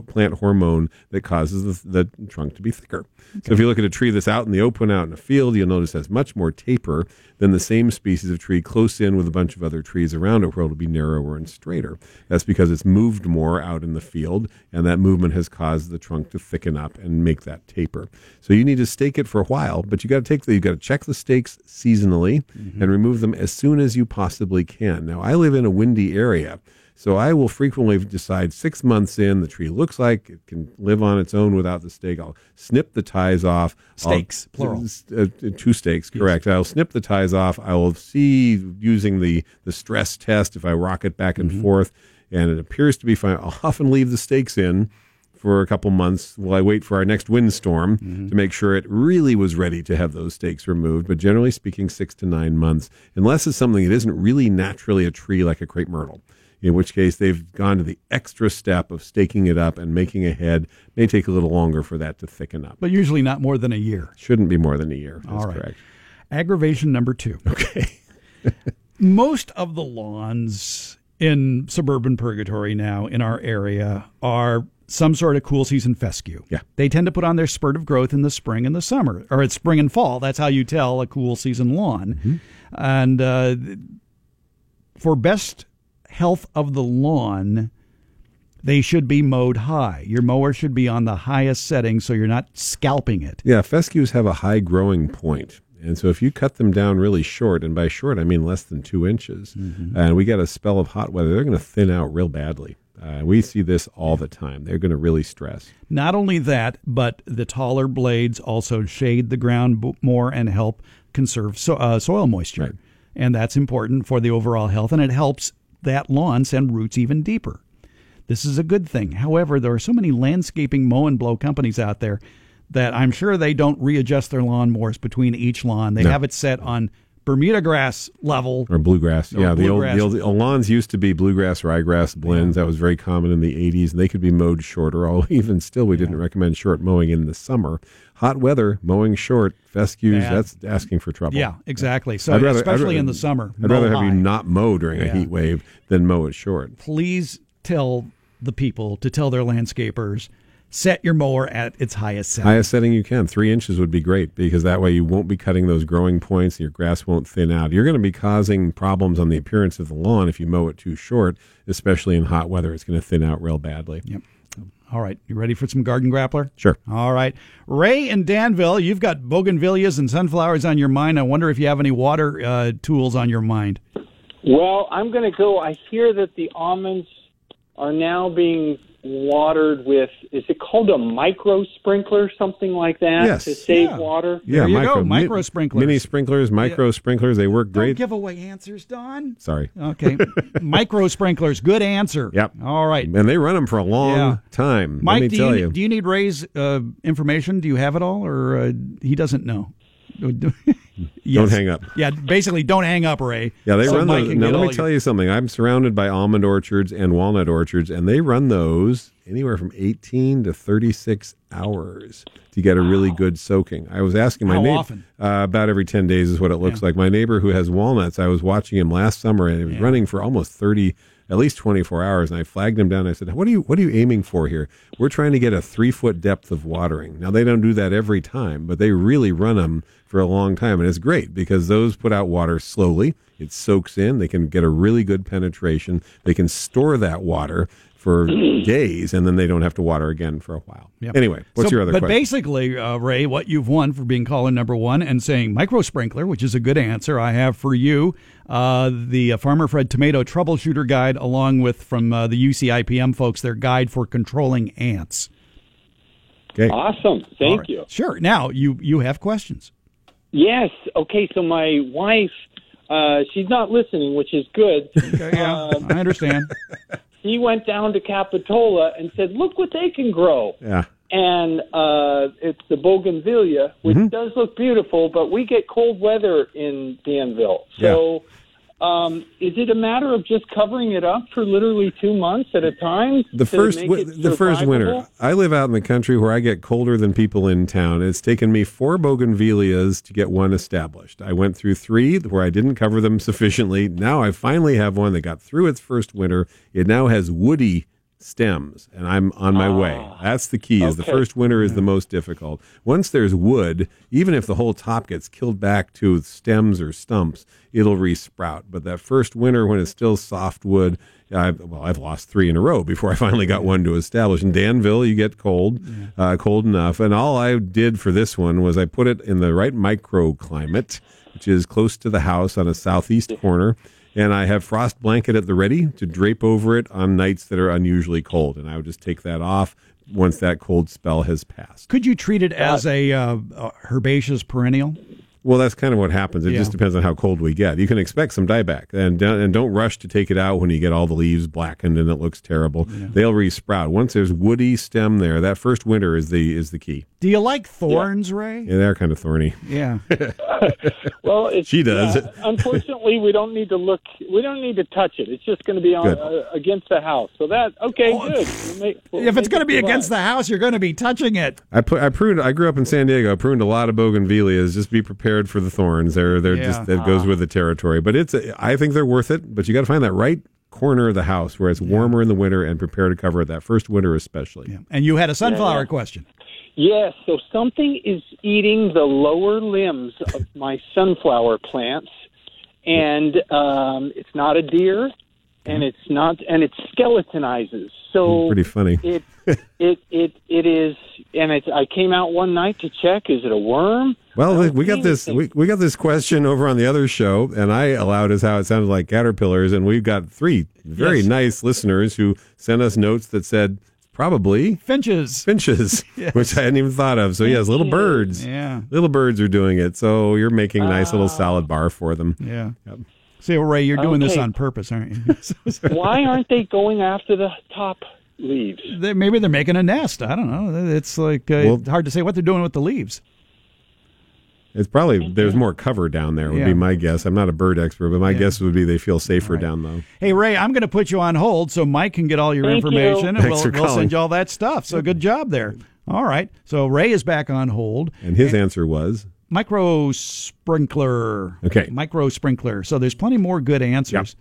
plant hormone that causes the trunk to be thicker. Okay. So if you look at a tree that's out in the open, out in a field, you'll notice it has much more taper than the same species of tree close in with a bunch of other trees around it, where it'll be narrower and straighter. That's because it's moved more out in the field, and that movement has caused the trunk to thicken up and make that taper. So you need to stake it for a while, but you've got to check the stakes seasonally and remove them as soon as you possibly can. Now, I live in a windy area, so I will frequently decide 6 months in, the tree looks like it can live on its own without the stake. I'll snip the ties off. Stakes, plural. Two stakes, correct. Yes. I'll snip the ties off. I will see, using the stress test, if I rock it back and forth, and it appears to be fine, I'll often leave the stakes in for a couple months while I wait for our next windstorm to make sure it really was ready to have those stakes removed. But generally speaking, 6 to 9 months, unless it's something that isn't really naturally a tree like a crepe myrtle, in which case they've gone to the extra step of staking it up and making a head. It may take a little longer for that to thicken up. But usually not more than a year. Shouldn't be more than a year. That's all right. Correct. Aggravation number 2. Okay. Most of the lawns in suburban purgatory now in our area are some sort of cool season fescue. Yeah. They tend to put on their spurt of growth in the spring and the summer, or it's spring and fall. That's how you tell a cool season lawn. Mm-hmm. And for best health of the lawn, they should be mowed high. Your mower should be on the highest setting so you're not scalping it. Yeah, fescues have a high growing point. And so if you cut them down really short, and by short I mean less than 2 inches, and we get a spell of hot weather, they're going to thin out real badly. We see this all the time. They're going to really stress. Not only that, but the taller blades also shade the ground more and help conserve soil moisture. Right. And that's important for the overall health, and it helps that lawn send roots even deeper. This is a good thing. However, there are so many landscaping mow-and-blow companies out there that I'm sure they don't readjust their lawnmowers between each lawn. They have it set on Bermuda grass level. Or bluegrass. Bluegrass. The old lawns used to be bluegrass, ryegrass blends. That was very common in the 80s. And they could be mowed shorter. Even still, we didn't recommend short mowing in the summer. Hot weather, mowing short, fescues, that's asking for trouble. Yeah, exactly. So especially in the summer. I'd rather have you not mow during a heat wave than mow it short. Please tell the people to tell their landscapers, set your mower at its highest setting. Highest setting you can. 3 inches would be great, because that way you won't be cutting those growing points. Your grass won't thin out. You're going to be causing problems on the appearance of the lawn if you mow it too short, especially in hot weather. It's going to thin out real badly. Yep. All right. You ready for some garden grappler? Sure. All right. Ray in Danville, you've got bougainvilleas and sunflowers on your mind. I wonder if you have any water tools on your mind. Well, I'm going to go. I hear that the almonds are now being watered with, is it called a micro sprinkler, something like that, yes, to save water? Yeah, there you go, micro sprinklers. Mini sprinklers, micro sprinklers, they work great. Don't give away answers, Don. Sorry. Okay, micro sprinklers, good answer. Yep. All right. And they run them for a long time, Mike, do you need Ray's information? Do you have it all, or he doesn't know? Don't hang up. Yeah, basically, don't hang up, Ray. Yeah, they run those. Now, let me tell you something. I'm surrounded by almond orchards and walnut orchards, and they run those anywhere from 18 to 36 hours to get a really good soaking. I was asking my neighbor about every 10 days is what it looks like. My neighbor who has walnuts, I was watching him last summer, and it was running for almost 30, at least 24 hours, and I flagged him down. I said, what are you aiming for here? We're trying to get a 3-foot depth of watering. Now, they don't do that every time, but they really run them for a long time, and it's great because those put out water slowly. It soaks in. They can get a really good penetration. They can store that water for days, and then they don't have to water again for a while. Yep. Anyway, what's your other question? But basically, Ray, what you've won for being caller number one and saying micro sprinkler, which is a good answer, I have for you the Farmer Fred Tomato Troubleshooter Guide, along with from the UC IPM folks, their guide for controlling ants. Okay. Awesome. Thank you. Sure. Now, you have questions. Yes. Okay, so my wife, she's not listening, which is good. Okay, I understand. He went down to Capitola and said, look what they can grow. Yeah. And it's the bougainvillea, which does look beautiful, but we get cold weather in Danville. So is it a matter of just covering it up for literally 2 months at a time? The first winter. I live out in the country where I get colder than people in town. It's taken me 4 bougainvilleas to get one established. I went through 3 where I didn't cover them sufficiently. Now I finally have one that got through its first winter. It now has woody stems, and I'm on my way. That's the key, is the first winter is the most difficult. Once there's wood, even if the whole top gets killed back to stems or stumps, it'll re-sprout. But that first winter when it's still soft wood, I've lost 3 in a row before I finally got one to establish. In Danville, you get cold enough. And all I did for this one was I put it in the right microclimate, which is close to the house on a southeast corner. And I have frost blanket at the ready to drape over it on nights that are unusually cold. And I would just take that off once that cold spell has passed. Could you treat it as a herbaceous perennial? Well, that's kind of what happens. It just depends on how cold we get. You can expect some dieback. And don't rush to take it out when you get all the leaves blackened and it looks terrible. Yeah. They'll re-sprout. Once there's woody stem there, that first winter is the key. Do you like thorns, Ray? Yeah, they're kind of thorny. Yeah. Well, she does. Unfortunately, we don't need to touch it. It's just going to be on, against the house. So that, good. If it's going to be against the house, you're going to be touching it. I grew up in San Diego. I pruned a lot of bougainvilleas. Just be prepared for the thorns. They're just that goes with the territory. But I think they're worth it. But you got to find that right corner of the house where it's warmer in the winter and prepare to cover it that first winter especially. Yeah. And you had a sunflower question. Yes. So something is eating the lower limbs of my sunflower plants, and it's not a deer, and it's not, and it skeletonizes. So pretty funny. It is, and I came out one night to check. Is it a worm? Well, we got this question over on the other show, and I allowed is how it sounded like caterpillars, and we've got 3 very nice listeners who sent us notes that said probably finches, which I hadn't even thought of. So yes, little birds, little birds are doing it. So you're making a nice little salad bar for them. Yeah. Yep. See, Ray, you're doing this on purpose, aren't you? Why aren't they going after the top leaves? Maybe they're making a nest. I don't know. It's like hard to say what they're doing with the leaves. It's probably there's more cover down there would be my guess. I'm not a bird expert, but my guess would be they feel safer down though. Hey, Ray, I'm going to put you on hold so Mike can get all your information, and we'll send you all that stuff. So good job there. All right. So Ray is back on hold. And his answer was? Micro sprinkler. Okay. Micro sprinkler. So there's plenty more good answers. Yep.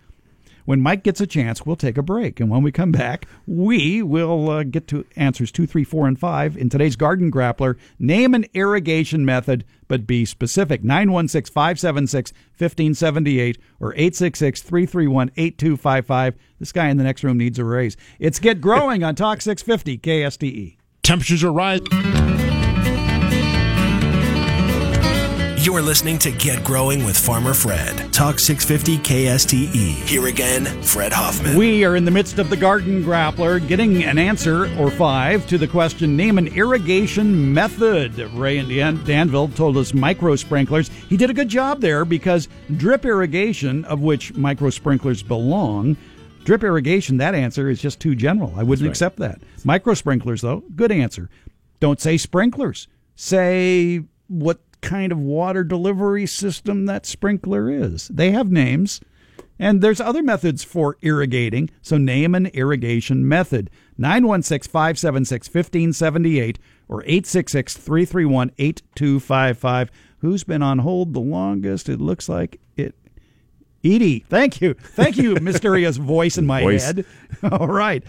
When Mike gets a chance, we'll take a break. And when we come back, we will get to answers 2, 3, 4, and 5 in today's Garden Grappler. Name an irrigation method, but be specific. 916-576-1578 or 866-331-8255. This guy in the next room needs a raise. It's Get Growing on Talk 650 KSTE. Temperatures are rising. You're listening to Get Growing with Farmer Fred, Talk 650 KSTE. Here again, Fred Hoffman. We are in the midst of the Garden Grappler, getting an answer or five to the question, name an irrigation method. Ray in Danville told us micro sprinklers. He did a good job there because drip irrigation, of which micro sprinklers belong, drip irrigation, that answer is just too general. I wouldn't accept that. Micro sprinklers, though, good answer. Don't say sprinklers. Say what kind of water delivery system that sprinkler is. They have names, and there's other methods for irrigating, so name an irrigation method. 916-576-1578 or 866-331-8255. Who's been on hold the longest? It looks like it. Edie, thank you. Thank you, mysterious voice in my head. All right.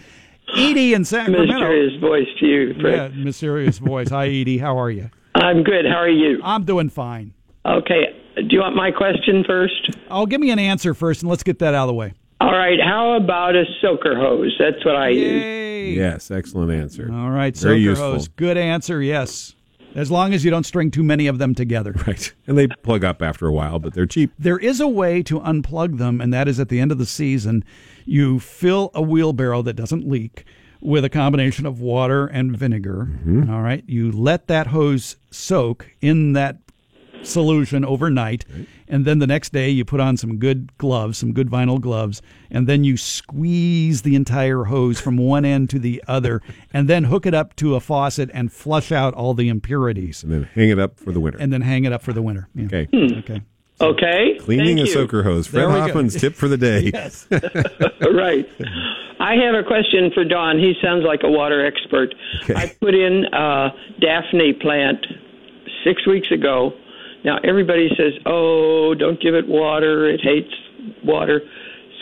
Edie in Sacramento. Mysterious voice to you, Fred. Yeah, mysterious voice. Hi, Edie. How are you? I'm good. How are you? I'm doing fine. Okay. Do you want my question first? Oh, give me an answer first, and let's get that out of the way. All right. How about a soaker hose? That's what I use. Yes. Excellent answer. All right. Very soaker useful. Hose. Good answer. Yes. As long as you don't string too many of them together. Right. And they plug up after a while, but they're cheap. There is a way to unplug them, and that is at the end of the season. You fill a wheelbarrow that doesn't leak with a combination of water and vinegar. Mm-hmm. All right. You let that hose soak in that solution overnight, right. And then the next day you put on some good gloves, some good vinyl gloves, and then you squeeze the entire hose from one end to the other, and then hook it up to a faucet and flush out all the impurities. And then hang it up for the winter. Yeah. Okay. Okay. Okay. Cleaning a soaker hose. Fred Hoffman's tip for the day. Yes. Right. I have a question for Don. He sounds like a water expert. Okay. I put in a Daphne plant 6 weeks ago. Now, everybody says, oh, don't give it water. It hates water.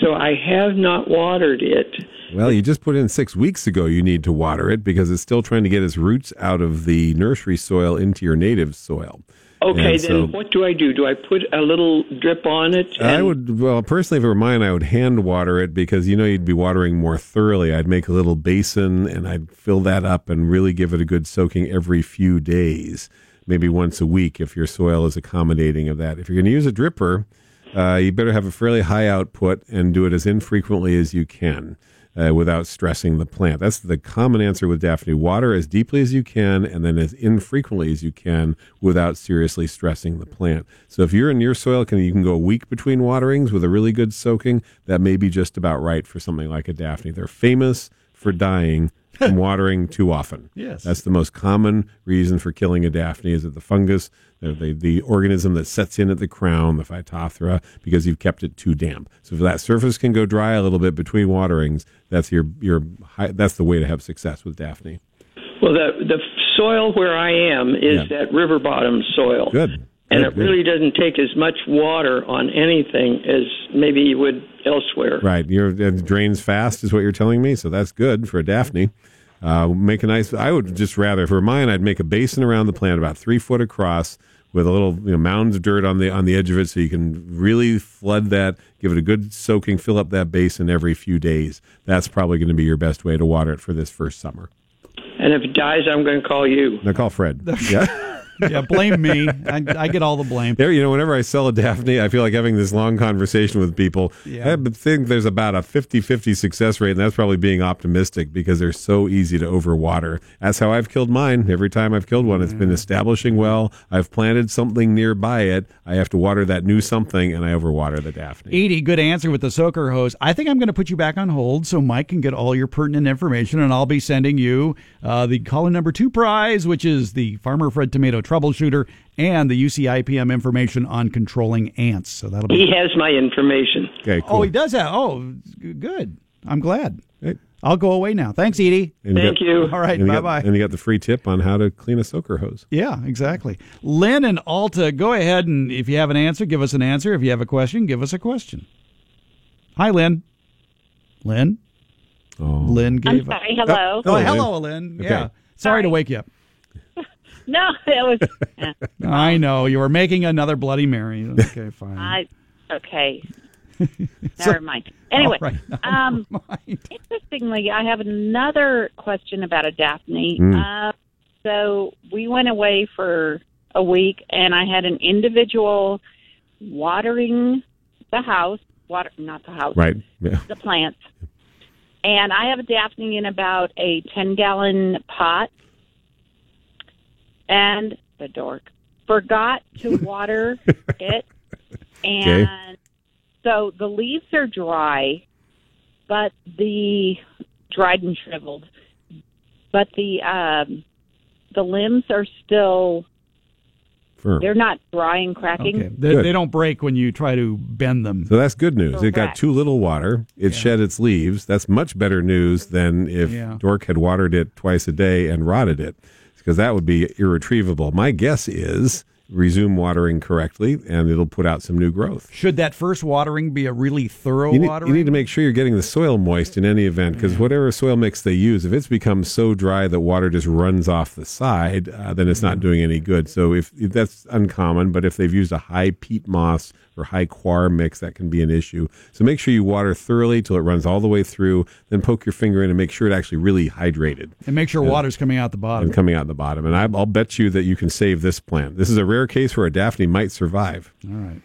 So I have not watered it. Well, you just put in 6 weeks ago you need to water it because it's still trying to get its roots out of the nursery soil into your native soil. Okay, then what do I do? Do I put a little drip on it? I would, personally, if it were mine, I would hand water it because, you know, you'd be watering more thoroughly. I'd make a little basin and I'd fill that up and really give it a good soaking every few days. Maybe once a week if your soil is accommodating of that. If you're going to use a dripper, you better have a fairly high output and do it as infrequently as you can without stressing the plant. That's the common answer with Daphne. Water as deeply as you can and then as infrequently as you can without seriously stressing the plant. So if you're in your soil, you can go a week between waterings with a really good soaking. That may be just about right for something like a Daphne. They're famous for dying from watering too often. Yes. That's the most common reason for killing a Daphne is that the fungus, the organism that sets in at the crown, the Phytophthora, because you've kept it too damp. So if that surface can go dry a little bit between waterings, that's that's the way to have success with Daphne. Well, the soil where I am is that river bottom soil. Good. And it really doesn't take as much water on anything as maybe you would elsewhere. Right. It drains fast is what you're telling me, so that's good for a Daphne. Make a nice. I would just rather, for mine, I'd make a basin around the plant about 3 foot across with a little mounds of dirt on the edge of it so you can really flood that, give it a good soaking, fill up that basin every few days. That's probably going to be your best way to water it for this first summer. And if it dies, I'm going to call you. No, call Fred. Yeah. Yeah, blame me. I get all the blame. There, whenever I sell a Daphne, I feel like having this long conversation with people. Yeah. I think there's about a 50-50 success rate, and that's probably being optimistic because they're so easy to overwater. That's how I've killed mine. Every time I've killed one, it's been establishing well. I've planted something nearby it. I have to water that new something, and I overwater the Daphne. Edie, good answer with the soaker hose. I think I'm going to put you back on hold so Mike can get all your pertinent information, and I'll be sending you the caller number 2 prize, which is the Farmer Fred Tomato Troubleshooter and the UC IPM information on controlling ants. So that'll be. He has my information. Okay, cool. Oh, he does have. Oh, good. I'm glad. Right. I'll go away now. Thanks, Edie. Thank you. All right, bye-bye. And you got the free tip on how to clean a soaker hose. Yeah, exactly. Lynn and Alta, go ahead and if you have an answer, give us an answer. If you have a question, give us a question. Hi, Lynn. Lynn? Oh. Lynn gave up. I'm sorry, hello. Oh, hello, Lynn. Okay. Yeah. Sorry to wake you up. No, it was... I know. You were making another Bloody Mary. Okay, fine. Okay. Never mind. Anyway, interestingly, I have another question about a Daphne. So we went away for a week, and I had an individual watering the house, the plants. And I have a daphne in about a 10-gallon pot, and the dork forgot to water it, and so the leaves are dry, but the dried and shriveled, but the limbs are still firm. They're not dry and cracking. Okay. They don't break when you try to bend them. So that's good news. Correct. It got too little water. It shed its leaves. That's much better news than if dork had watered it twice a day and rotted it, because that would be irretrievable. My guess is resume watering correctly, and it'll put out some new growth. Should that first watering be a really thorough watering? You need to make sure you're getting the soil moist in any event, because whatever soil mix they use, if it's become so dry that water just runs off the side, then it's not doing any good. So if that's uncommon, but if they've used a high peat moss or high coir mix, that can be an issue. So make sure you water thoroughly till it runs all the way through, then poke your finger in and make sure it actually really hydrated. And make sure water's coming out the bottom. And coming out the bottom. And I'll bet you that you can save this plant. This is a rare case where a daphne might survive. All right.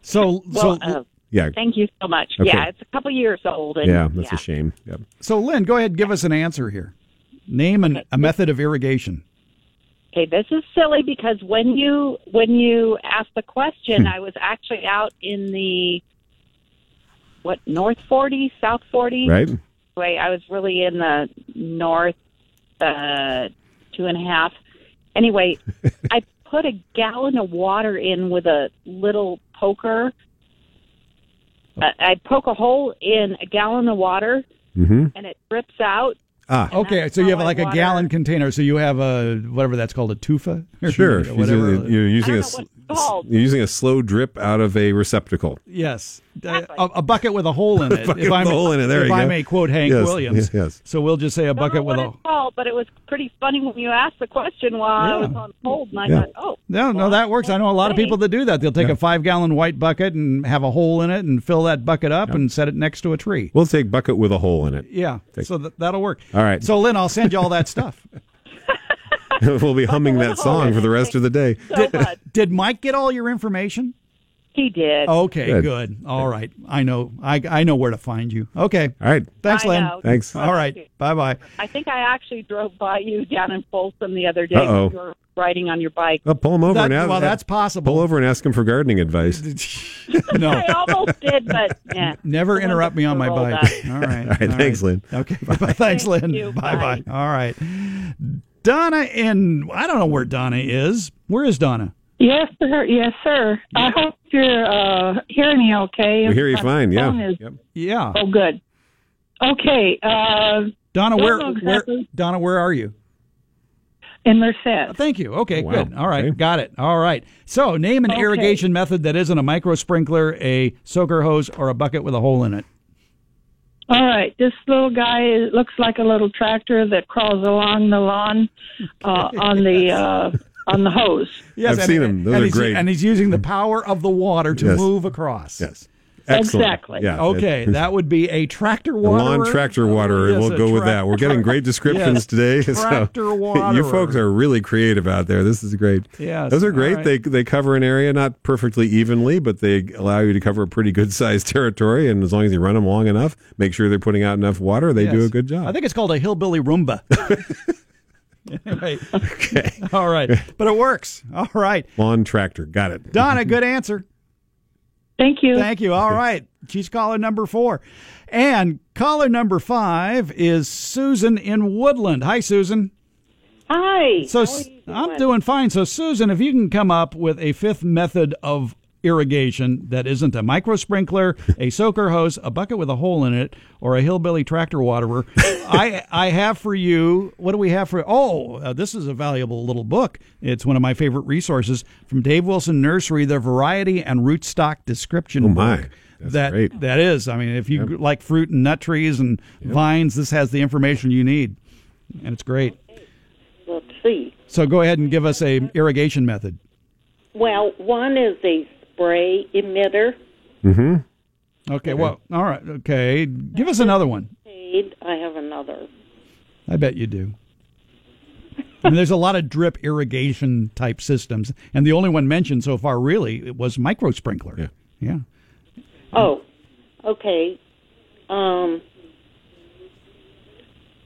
So, thank you so much. Okay. Yeah, it's a couple years old. And, that's a shame. Yep. So, Lynn, go ahead and give us an answer here. Name a method of irrigation. Okay, this is silly because when you asked the question, I was actually out in the North 40, South 40? Right. Wait, I was really in the north 2.5. Anyway, I put a gallon of water in with a little poker. I poke a hole in a gallon of water, and it drips out. Ah, okay, so you have like a gallon container. So you have a, whatever that's called, a tufa? Sure. You're using a slow drip out of a receptacle. Yes. Exactly. A bucket with a hole in it. If I may quote Hank Williams. Yes. So we'll just say a bucket with a hole. But it was pretty funny when you asked the question while I was on hold, and I thought, that works. I know a lot of people that do that. They'll take a 5-gallon white bucket and have a hole in it and fill that bucket up and set it next to a tree. We'll take bucket with a hole in it. Yeah, so that'll work. All right. So, Lynn, I'll send you all that stuff. We'll be humming that song for the rest of the day. So did Mike get all your information? He did. Okay, good. All right. I know I know where to find you. Okay. All right. Thanks, Lynn. Thanks. All right. Bye-bye. I think I actually drove by you down in Folsom the other day when you were riding on your bike. Well, pull him over and ask. Well, that's possible. Pull over and ask him for gardening advice. No. I almost did, but never interrupt me on my bike. All right. All right. Thanks, Lynn. Okay. Bye-bye. Thanks, Lynn. Bye-bye. All right. Donna in, I don't know where Donna is. Where is Donna? Yes, sir. Yes, sir. I hope you're hearing me okay. We hear you fine, yeah. Oh, good. Okay. Donna, where are you? In Merced. Oh, thank you. Okay, good. All right, got it. All right. So name an irrigation method that isn't a micro sprinkler, a soaker hose, or a bucket with a hole in it. All right, this little guy looks like a little tractor that crawls along the lawn on the hose. Yes, I've seen him. Those are great. And he's using the power of the water to move across. Yes. Excellent. Exactly. Yeah. Okay, that would be a tractor waterer. A lawn tractor waterer, and we'll go with that. We're getting great descriptions today. Tractor waterer. You folks are really creative out there. This is great. Yes, those are great. Right. They cover an area not perfectly evenly, but they allow you to cover a pretty good-sized territory, and as long as you run them long enough, make sure they're putting out enough water, they do a good job. I think it's called a hillbilly Roomba. Right. Okay. All right. But it works. All right. Lawn tractor. Got it. Donna, good answer. Thank you. All right. She's caller number 4. And caller number 5 is Susan in Woodland. Hi, Susan. Hi. So I'm doing fine. So, Susan, if you can come up with a fifth method of irrigation that isn't a micro sprinkler, a soaker hose, a bucket with a hole in it, or a hillbilly tractor waterer, I have for you, what do we have for, this is a valuable little book. It's one of my favorite resources from Dave Wilson Nursery, their variety and rootstock description book. That's great. That is, I mean, if you like fruit and nut trees and vines, this has the information you need, and it's great. Okay. Let's see. So go ahead and give us a irrigation method. Well, one is a spray emitter. Mm-hmm. Okay, well, all right, okay. Give us another one. I have another. I bet you do. I mean, there's a lot of drip irrigation type systems, and the only one mentioned so far really was micro sprinkler. Yeah. Oh, okay.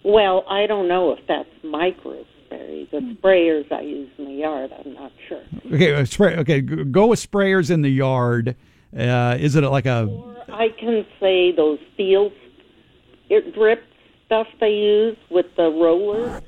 Well, I don't know if that's micro. The sprayers I use in the yard, I'm not sure. Okay, go with sprayers in the yard. Is it like a... Or I can say those field drip stuff they use with the rollers.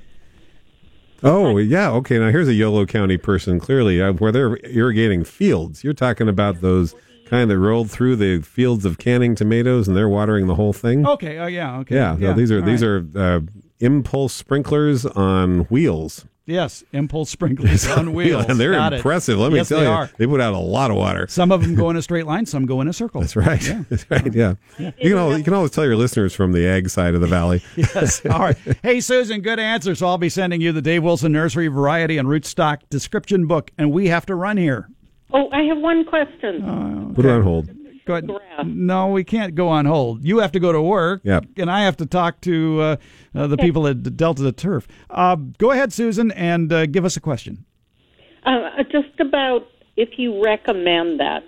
Oh, yeah, okay. Now, here's a Yolo County person, clearly, where they're irrigating fields. You're talking about those kind that rolled through the fields of canning tomatoes, and they're watering the whole thing. Okay, okay. Yeah. No, these are impulse sprinklers on wheels. Yes, impulse sprinklers on wheels. And they're Got impressive. It. Let me yes, tell they you, are. They put out a lot of water. Some of them go in a straight line, some go in a circle. That's right. Yeah. That's right. Yeah. You can always tell your listeners from the ag side of the valley. Yes. All right. Hey, Susan, good answer. So I'll be sending you the Dave Wilson Nursery Variety and Rootstock Description Book, and we have to run here. Oh, I have one question. Okay. Put it on hold. Go ahead. No, we can't go on hold. You have to go to work, and I have to talk to the people at Delta the Turf. Go ahead, Susan, and give us a question. Just about if you recommend that.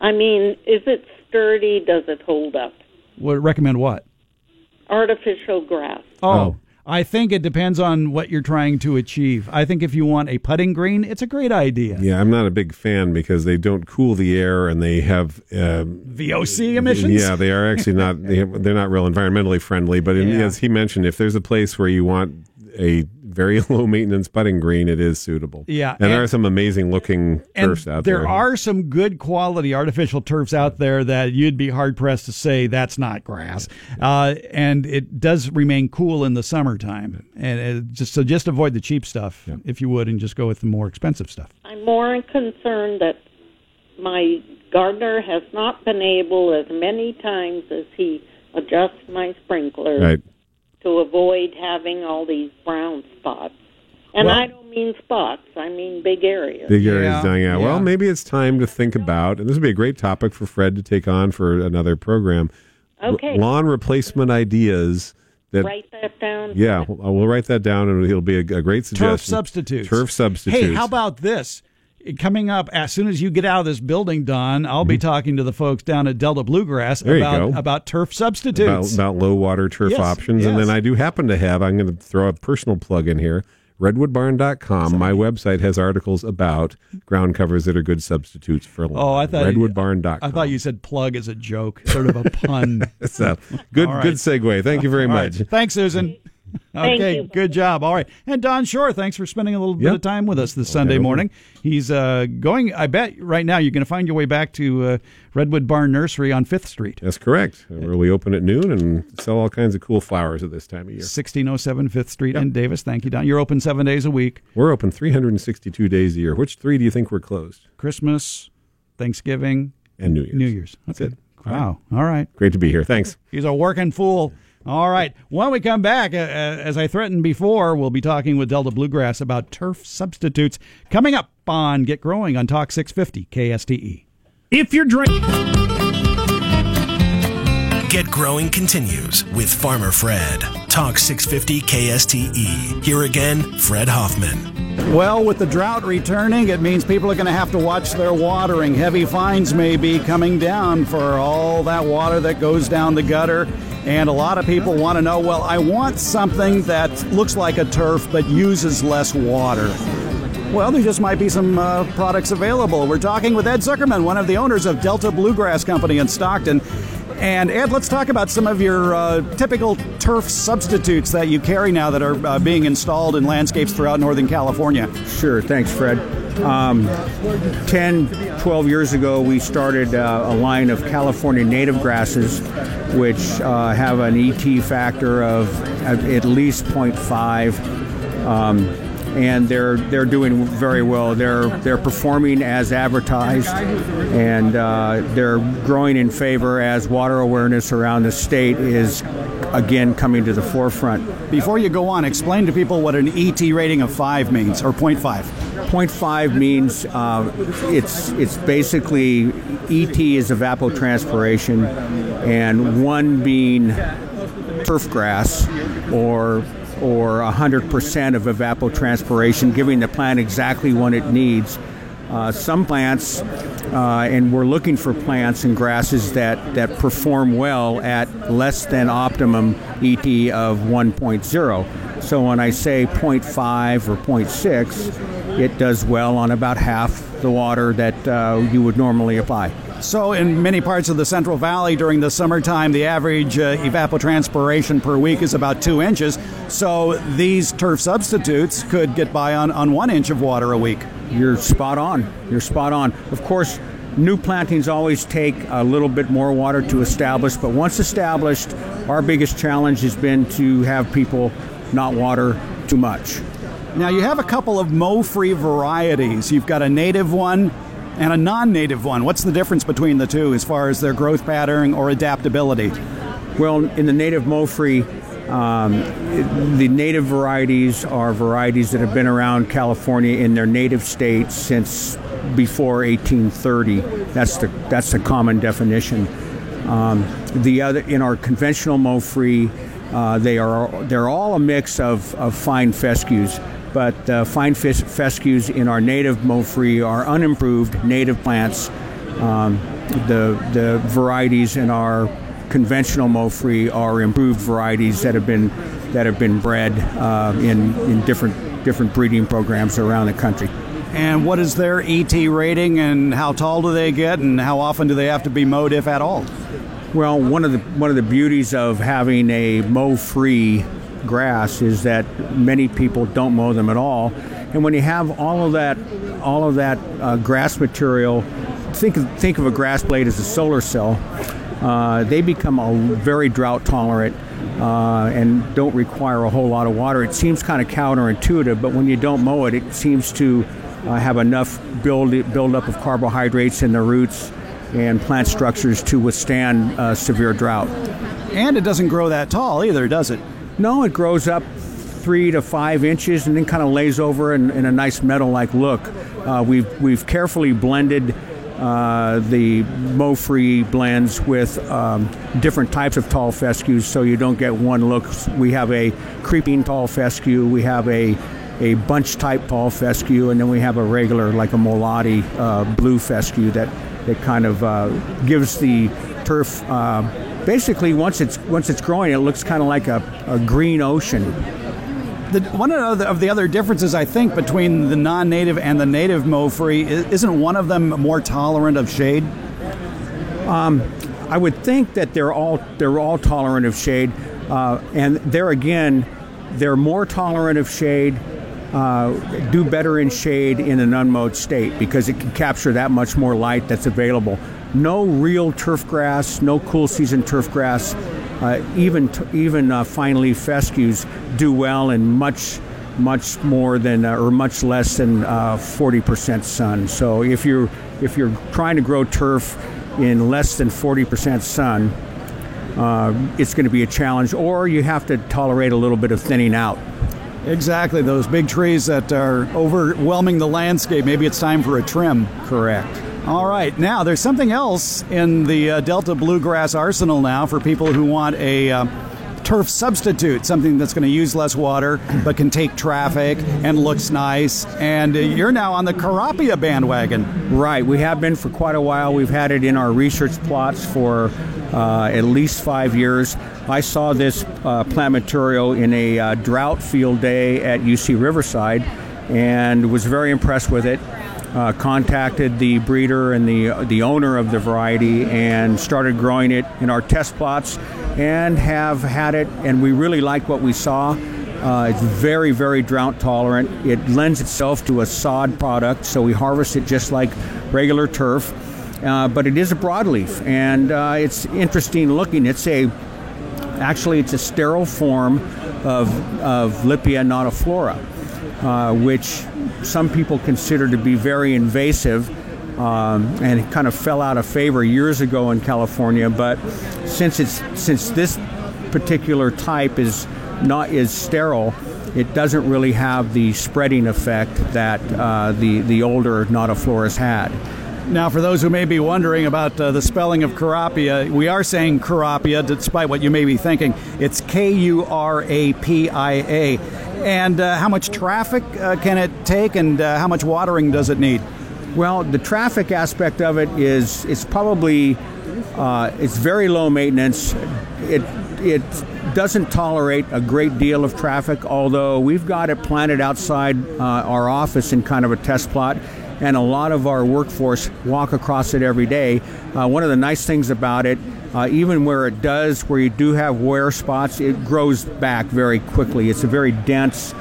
I mean, is it sturdy? Does it hold up? Recommend what? Artificial grass. Oh. I think it depends on what you're trying to achieve. I think if you want a putting green, it's a great idea. Yeah, I'm not a big fan because they don't cool the air and they have... VOC emissions? Yeah, they are actually not... they're not real environmentally friendly. But as he mentioned, if there's a place where you want a very low-maintenance putting green, it is suitable. Yeah. And there are some amazing-looking turfs out there. There are some good quality artificial turfs out there that you'd be hard-pressed to say that's not grass. And it does remain cool in the summertime. And just avoid the cheap stuff, if you would, and just go with the more expensive stuff. I'm more concerned that my gardener has not been able, as many times as he adjusts my sprinklers, to avoid having all these brown spots. And I don't mean spots, I mean big areas. Big areas dying out. Yeah. Well, maybe it's time to think about, and this would be a great topic for Fred to take on for another program, lawn replacement ideas. Write that down. Yeah, we'll write that down, and it'll be a great suggestion. Turf substitutes. Hey, how about this? Coming up, as soon as you get out of this building, Don, I'll be talking to the folks down at Delta Bluegrass about turf substitutes. About low-water turf options. Yes. And then I do happen to have, I'm going to throw a personal plug in here, redwoodbarn.com. My website has articles about ground covers that are good substitutes for lawn. Redwoodbarn.com. I thought you said plug as a joke, sort of a pun. So, good segue. Thank you very much. Right. Thanks, Susan. Okay, good job. All right. And Don Shore, thanks for spending a little bit of time with us this Sunday morning. He's going, I bet, right now you're going to find your way back to Redwood Barn Nursery on 5th Street. That's correct. We open at noon and sell all kinds of cool flowers at this time of year. 1607 5th Street in Davis. Thank you, Don. You're open 7 days a week. We're open 362 days a year. Which three do you think we're closed? Christmas, Thanksgiving, and New Year's. That's it. Wow. All right. Great to be here. Thanks. He's a working fool. All right. When we come back, as I threatened before, we'll be talking with Delta Bluegrass about turf substitutes coming up on Get Growing on Talk 650 KSTE. If you're drinking... Get Growing continues with Farmer Fred. Talk 650 KSTE. Here again, Fred Hoffman. Well, with the drought returning, it means people are going to have to watch their watering. Heavy fines may be coming down for all that water that goes down the gutter. And a lot of people want to know, well, I want something that looks like a turf but uses less water. Well, there just might be some products available. We're talking with Ed Zuckerman, one of the owners of Delta Bluegrass Company in Stockton. And Ed, let's talk about some of your typical turf substitutes that you carry now that are being installed in landscapes throughout Northern California. Sure. Thanks, Fred. 10, 12 years ago, we started a line of California native grasses, which have an ET factor of at least 0.5. And they're doing very well. They're performing as advertised, and they're growing in favor as water awareness around the state is again coming to the forefront. Before you go on, explain to people what an ET rating of 5 means, or 0.5. 0.5 means it's basically ET is evapotranspiration, and one being turf grass or or 100% of evapotranspiration, giving the plant exactly what it needs. Some plants, and we're looking for plants and grasses that perform well at less than optimum ET of 1.0. So when I say 0.5 or 0.6, it does well on about half the water that you would normally apply. So in many parts of the Central Valley during the summertime, the average evapotranspiration per week is about 2 inches. So these turf substitutes could get by on 1 inch of water a week. You're spot on. You're spot on. Of course, new plantings always take a little bit more water to establish. But once established, our biggest challenge has been to have people not water too much. Now, you have a couple of mow-free varieties. You've got a native one and a non-native one. What's the difference between the two as far as their growth pattern or adaptability? Well, in the native mow-free, the native varieties are varieties that have been around California in their native state since before 1830. That's the common definition. The other, in our conventional mow-free, they're all a mix of fine fescues. But fine fescues in our native mow-free are unimproved native plants. The varieties in our conventional mow-free are improved varieties that have been bred in different breeding programs around the country. And what is their ET rating, and how tall do they get, and how often do they have to be mowed, if at all? Well, one of the beauties of having a mow-free grass is that many people don't mow them at all, and when you have all of that grass material, think of a grass blade as a solar cell. They become very drought tolerant and don't require a whole lot of water. It seems kind of counterintuitive, but when you don't mow it, it seems to have enough build up of carbohydrates in the roots and plant structures to withstand severe drought. And it doesn't grow that tall either, does it? No, it grows up 3 to 5 inches and then kind of lays over in a nice meadow-like look. We've carefully blended the mow-free blends with different types of tall fescues, so you don't get one look. We have a creeping tall fescue, we have a bunch-type tall fescue, and then we have a regular, like a Molati blue fescue that kind of gives the turf. Basically, once it's growing, it looks kind of like a green ocean. One of the other differences, I think, between the non-native and the native mow-free, isn't one of them more tolerant of shade? I would think that they're all tolerant of shade, and there again, they're more tolerant of shade. Do better in shade in an unmowed state because it can capture that much more light that's available. No real turf grass, no cool season turf grass, even fine leaf fescues do well in much more than or much less than 40% sun. So if you're trying to grow turf in less than 40% sun, it's going to be a challenge, or you have to tolerate a little bit of thinning out. Exactly, those big trees that are overwhelming the landscape. Maybe it's time for a trim. Correct. All right, now there's something else in the Delta Bluegrass arsenal now for people who want a turf substitute, something that's going to use less water but can take traffic and looks nice. And you're now on the Kurapia bandwagon. Right, we have been for quite a while. We've had it in our research plots for at least 5 years. I saw this plant material in a drought field day at UC Riverside and was very impressed with it. Contacted the breeder and the owner of the variety and started growing it in our test plots and have had it, and we really liked what we saw. It's very, very drought tolerant. It lends itself to a sod product, so we harvest it just like regular turf, but it is a broadleaf, and it's interesting looking. It's a sterile form of Lippia notiflora, which some people consider to be very invasive, and it kind of fell out of favor years ago in California. But since this particular type is sterile, it doesn't really have the spreading effect that the older notifloras had. Now, for those who may be wondering about the spelling of Kurapia, we are saying Kurapia, despite what you may be thinking. It's Kurapia. And how much traffic can it take, and how much watering does it need? Well, the traffic aspect of it is it's very low maintenance. It doesn't tolerate a great deal of traffic, although we've got it planted outside our office in kind of a test plot, and a lot of our workforce walk across it every day. One of the nice things about it, even where you do have wear spots, it grows back very quickly. It's a very dense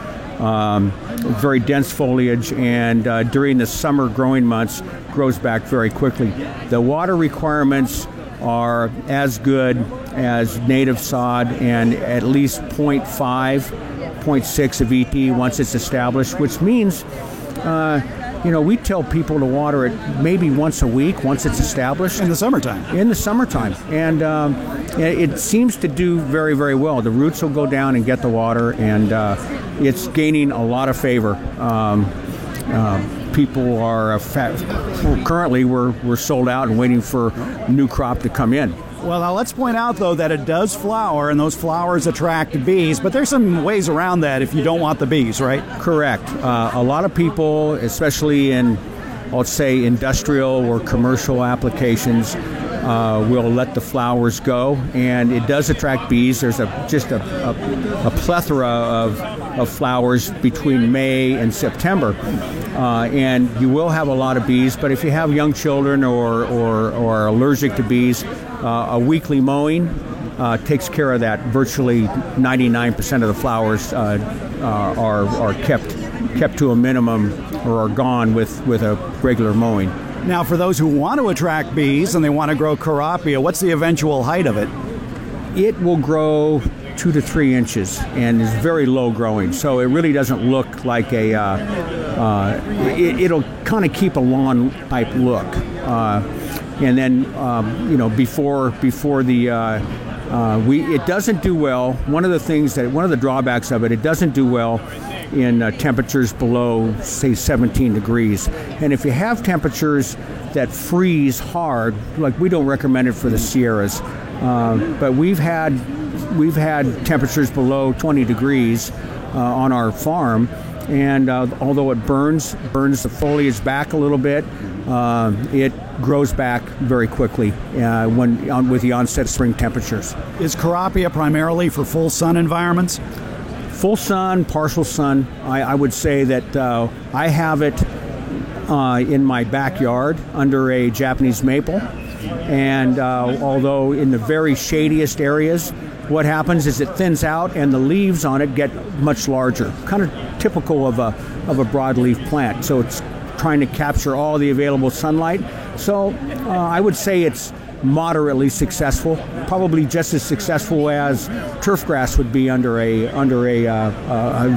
foliage, and during the summer growing months, grows back very quickly. The water requirements are as good as native sod, and at least 0.5, 0.6 of ET once it's established, which means we tell people to water it maybe once a week once it's established. In the summertime. And it seems to do very, very well. The roots will go down and get the water, and it's gaining a lot of favor. People are currently we're sold out and waiting for new crop to come in. Well, now let's point out, though, that it does flower, and those flowers attract bees, but there's some ways around that if you don't want the bees, right? Correct. A lot of people, especially in, I'll say, industrial or commercial applications, will let the flowers go, and it does attract bees. There's a plethora of flowers between May and September, and you will have a lot of bees, but if you have young children or are allergic to bees, a weekly mowing takes care of that. Virtually 99% of the flowers are kept to a minimum or are gone with a regular mowing. Now, for those who want to attract bees and they want to grow Kurapia, what's the eventual height of it? It will grow 2 to 3 inches and is very low growing, so it really doesn't look like a... it'll kind of keep a lawn type look. And then, before the it doesn't do well. One of the drawbacks of it, it doesn't do well in temperatures below, say, 17 degrees. And if you have temperatures that freeze hard, like we don't recommend it for the Sierras, but we've had temperatures below 20 degrees on our farm. And although it burns the foliage back a little bit, it grows back very quickly with the onset of spring temperatures. Is Kurapia primarily for full sun environments? Full sun, partial sun. I would say that I have it in my backyard under a Japanese maple. And although in the very shadiest areas, what happens is it thins out and the leaves on it get much larger, kind of typical of a broadleaf plant. So it's trying to capture all the available sunlight. So I would say it's moderately successful, probably just as successful as turf grass would be under a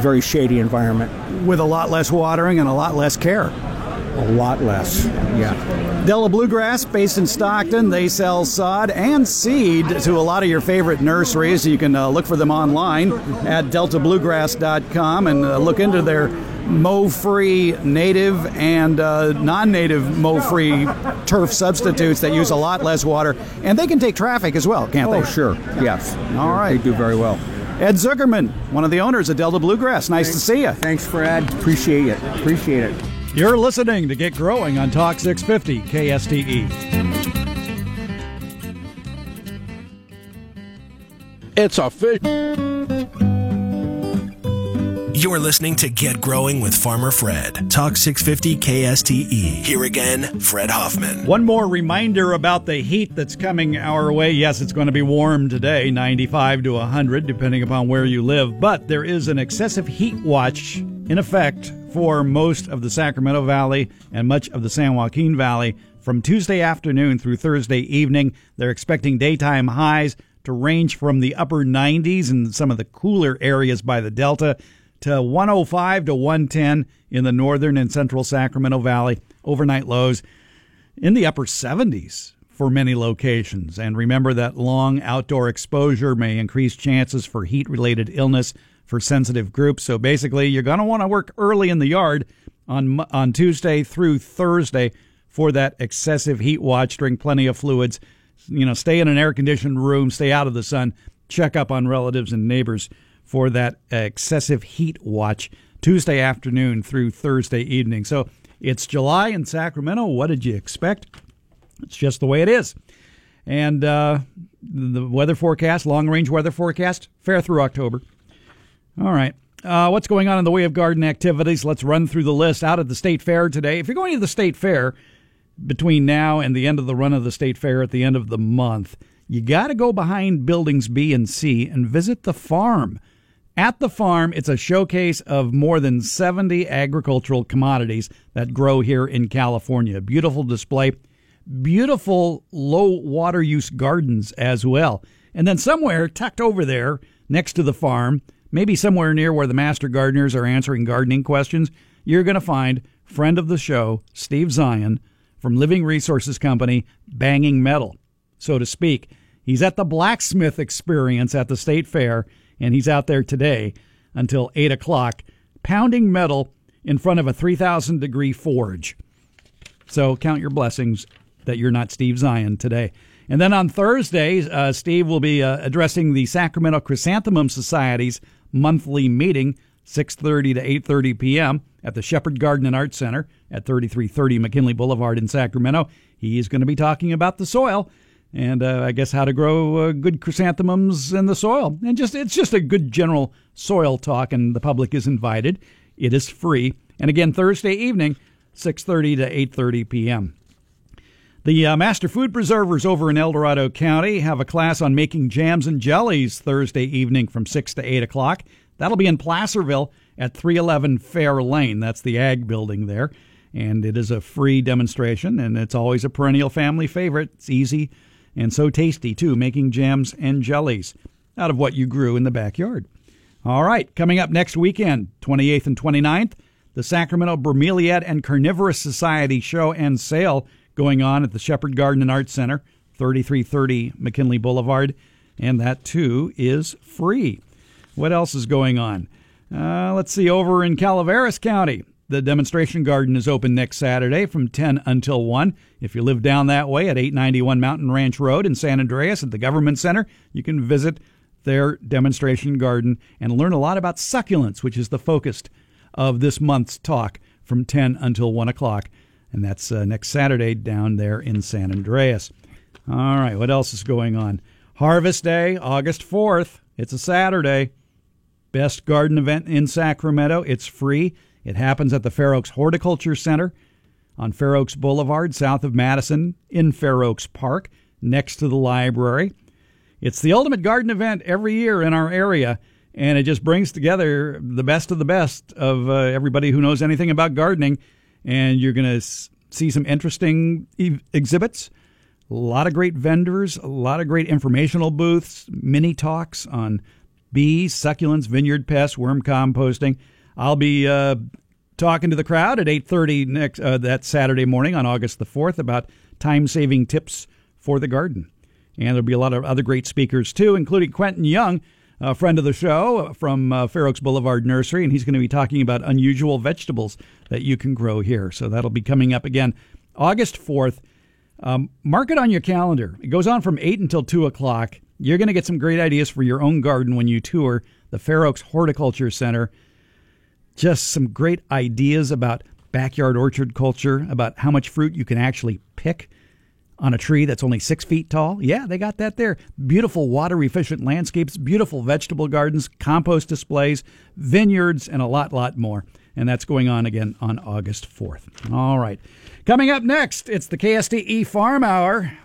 very shady environment. With a lot less watering and a lot less care. A lot less, yeah. Delta Bluegrass, based in Stockton, they sell sod and seed to a lot of your favorite nurseries. You can look for them online at deltabluegrass.com and look into their mow-free native and non-native mow-free turf substitutes that use a lot less water. And they can take traffic as well, can't they? Oh, sure, yes. All right. They do very well. Ed Zuckerman, one of the owners of Delta Bluegrass. Nice to see you. Thanks, Fred. Appreciate it. You're listening to Get Growing on Talk 650 KSTE. It's a fish. You're listening to Get Growing with Farmer Fred. Talk 650 KSTE. Here again, Fred Hoffman. One more reminder about the heat that's coming our way. Yes, it's going to be warm today, 95 to 100, depending upon where you live. But there is an excessive heat watch in effect for most of the Sacramento Valley and much of the San Joaquin Valley from Tuesday afternoon through Thursday evening. They're expecting daytime highs to range from the upper 90s in some of the cooler areas by the Delta to 105 to 110 in the northern and central Sacramento Valley. Overnight lows in the upper 70s for many locations. And remember that long outdoor exposure may increase chances for heat-related illness for sensitive groups. So basically, you're going to want to work early in the yard on Tuesday through Thursday for that excessive heat watch, drink plenty of fluids, you know, stay in an air-conditioned room, stay out of the sun, check up on relatives and neighbors for that excessive heat watch Tuesday afternoon through Thursday evening. So it's July in Sacramento. What did you expect? It's just the way it is. And the weather forecast, long-range weather forecast, fair through October. All right. What's going on in the way of garden activities? Let's run through the list. Out at the State Fair today. If you're going to the State Fair between now and the end of the run of the State Fair at the end of the month, you got to go behind buildings B and C and visit the farm. At the farm, it's a showcase of more than 70 agricultural commodities that grow here in California. Beautiful display, beautiful low water use gardens as well. And then somewhere tucked over there next to the farm, maybe somewhere near where the master gardeners are answering gardening questions, you're going to find friend of the show, Steve Zion from Living Resources Company, banging metal, so to speak. He's at the Blacksmith Experience at the State Fair, and he's out there today until 8 o'clock, pounding metal in front of a 3,000-degree forge. So count your blessings that you're not Steve Zion today. And then on Thursday, Steve will be addressing the Sacramento Chrysanthemum Society's monthly meeting, 6:30 to 8:30 p.m. at the Shepherd Garden and Arts Center at 3330 McKinley Boulevard in Sacramento. He is going to be talking about the soil and I guess how to grow good chrysanthemums in the soil. And it's just a good general soil talk, and the public is invited. It is free. And again, Thursday evening, 6:30 to 8:30 p.m. The Master Food Preservers over in El Dorado County have a class on making jams and jellies Thursday evening from 6 to 8 o'clock. That'll be in Placerville at 311 Fair Lane. That's the Ag building there. And it is a free demonstration, and it's always a perennial family favorite. It's easy and so tasty, too, making jams and jellies out of what you grew in the backyard. All right, coming up next weekend, 28th and 29th, the Sacramento Bromeliad and Carnivorous Society show and sale going on at the Shepherd Garden and Arts Center, 3330 McKinley Boulevard, and that, too, is free. What else is going on? Let's see, over in Calaveras County, the demonstration garden is open next Saturday from 10 until 1. If you live down that way at 891 Mountain Ranch Road in San Andreas at the Government Center, you can visit their demonstration garden and learn a lot about succulents, which is the focus of this month's talk from 10 until 1 o'clock. And that's next Saturday down there in San Andreas. All right, what else is going on? Harvest Day, August 4th. It's a Saturday. Best garden event in Sacramento. It's free. It happens at the Fair Oaks Horticulture Center on Fair Oaks Boulevard, south of Madison, in Fair Oaks Park, next to the library. It's the ultimate garden event every year in our area, and it just brings together the best of everybody who knows anything about gardening. And you're going to see some interesting exhibits, a lot of great vendors, a lot of great informational booths, mini talks on bees, succulents, vineyard pests, worm composting. I'll be talking to the crowd at 8:30 that Saturday morning on August the 4th about time-saving tips for the garden. And there'll be a lot of other great speakers, too, including Quentin Young, a friend of the show from Fair Oaks Boulevard Nursery, and he's going to be talking about unusual vegetables that you can grow here. So that'll be coming up again August 4th. Mark it on your calendar. It goes on from 8 until 2 o'clock. You're going to get some great ideas for your own garden when you tour the Fair Oaks Horticulture Center. Just some great ideas about backyard orchard culture, about how much fruit you can actually pick on a tree that's only 6 feet tall. Yeah, they got that there. Beautiful water-efficient landscapes, beautiful vegetable gardens, compost displays, vineyards, and a lot more. And that's going on again on August 4th. All right. Coming up next, it's the KSTE Farm Hour.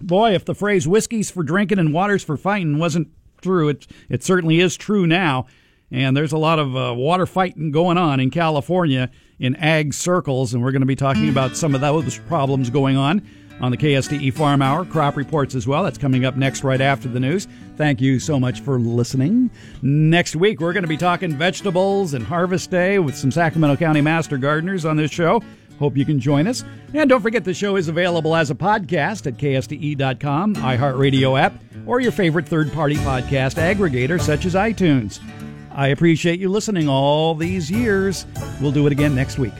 Boy, if the phrase whiskey's for drinking and water's for fighting wasn't true, it certainly is true now. And there's a lot of water fighting going on in California in ag circles, and we're going to be talking about some of those problems going on the KSTE Farm Hour, crop reports as well. That's coming up next right after the news. Thank you so much for listening. Next week, we're going to be talking vegetables and Harvest Day with some Sacramento County Master Gardeners on this show. Hope you can join us. And don't forget the show is available as a podcast at KSTE.com, iHeartRadio app, or your favorite third-party podcast aggregator such as iTunes. I appreciate you listening all these years. We'll do it again next week.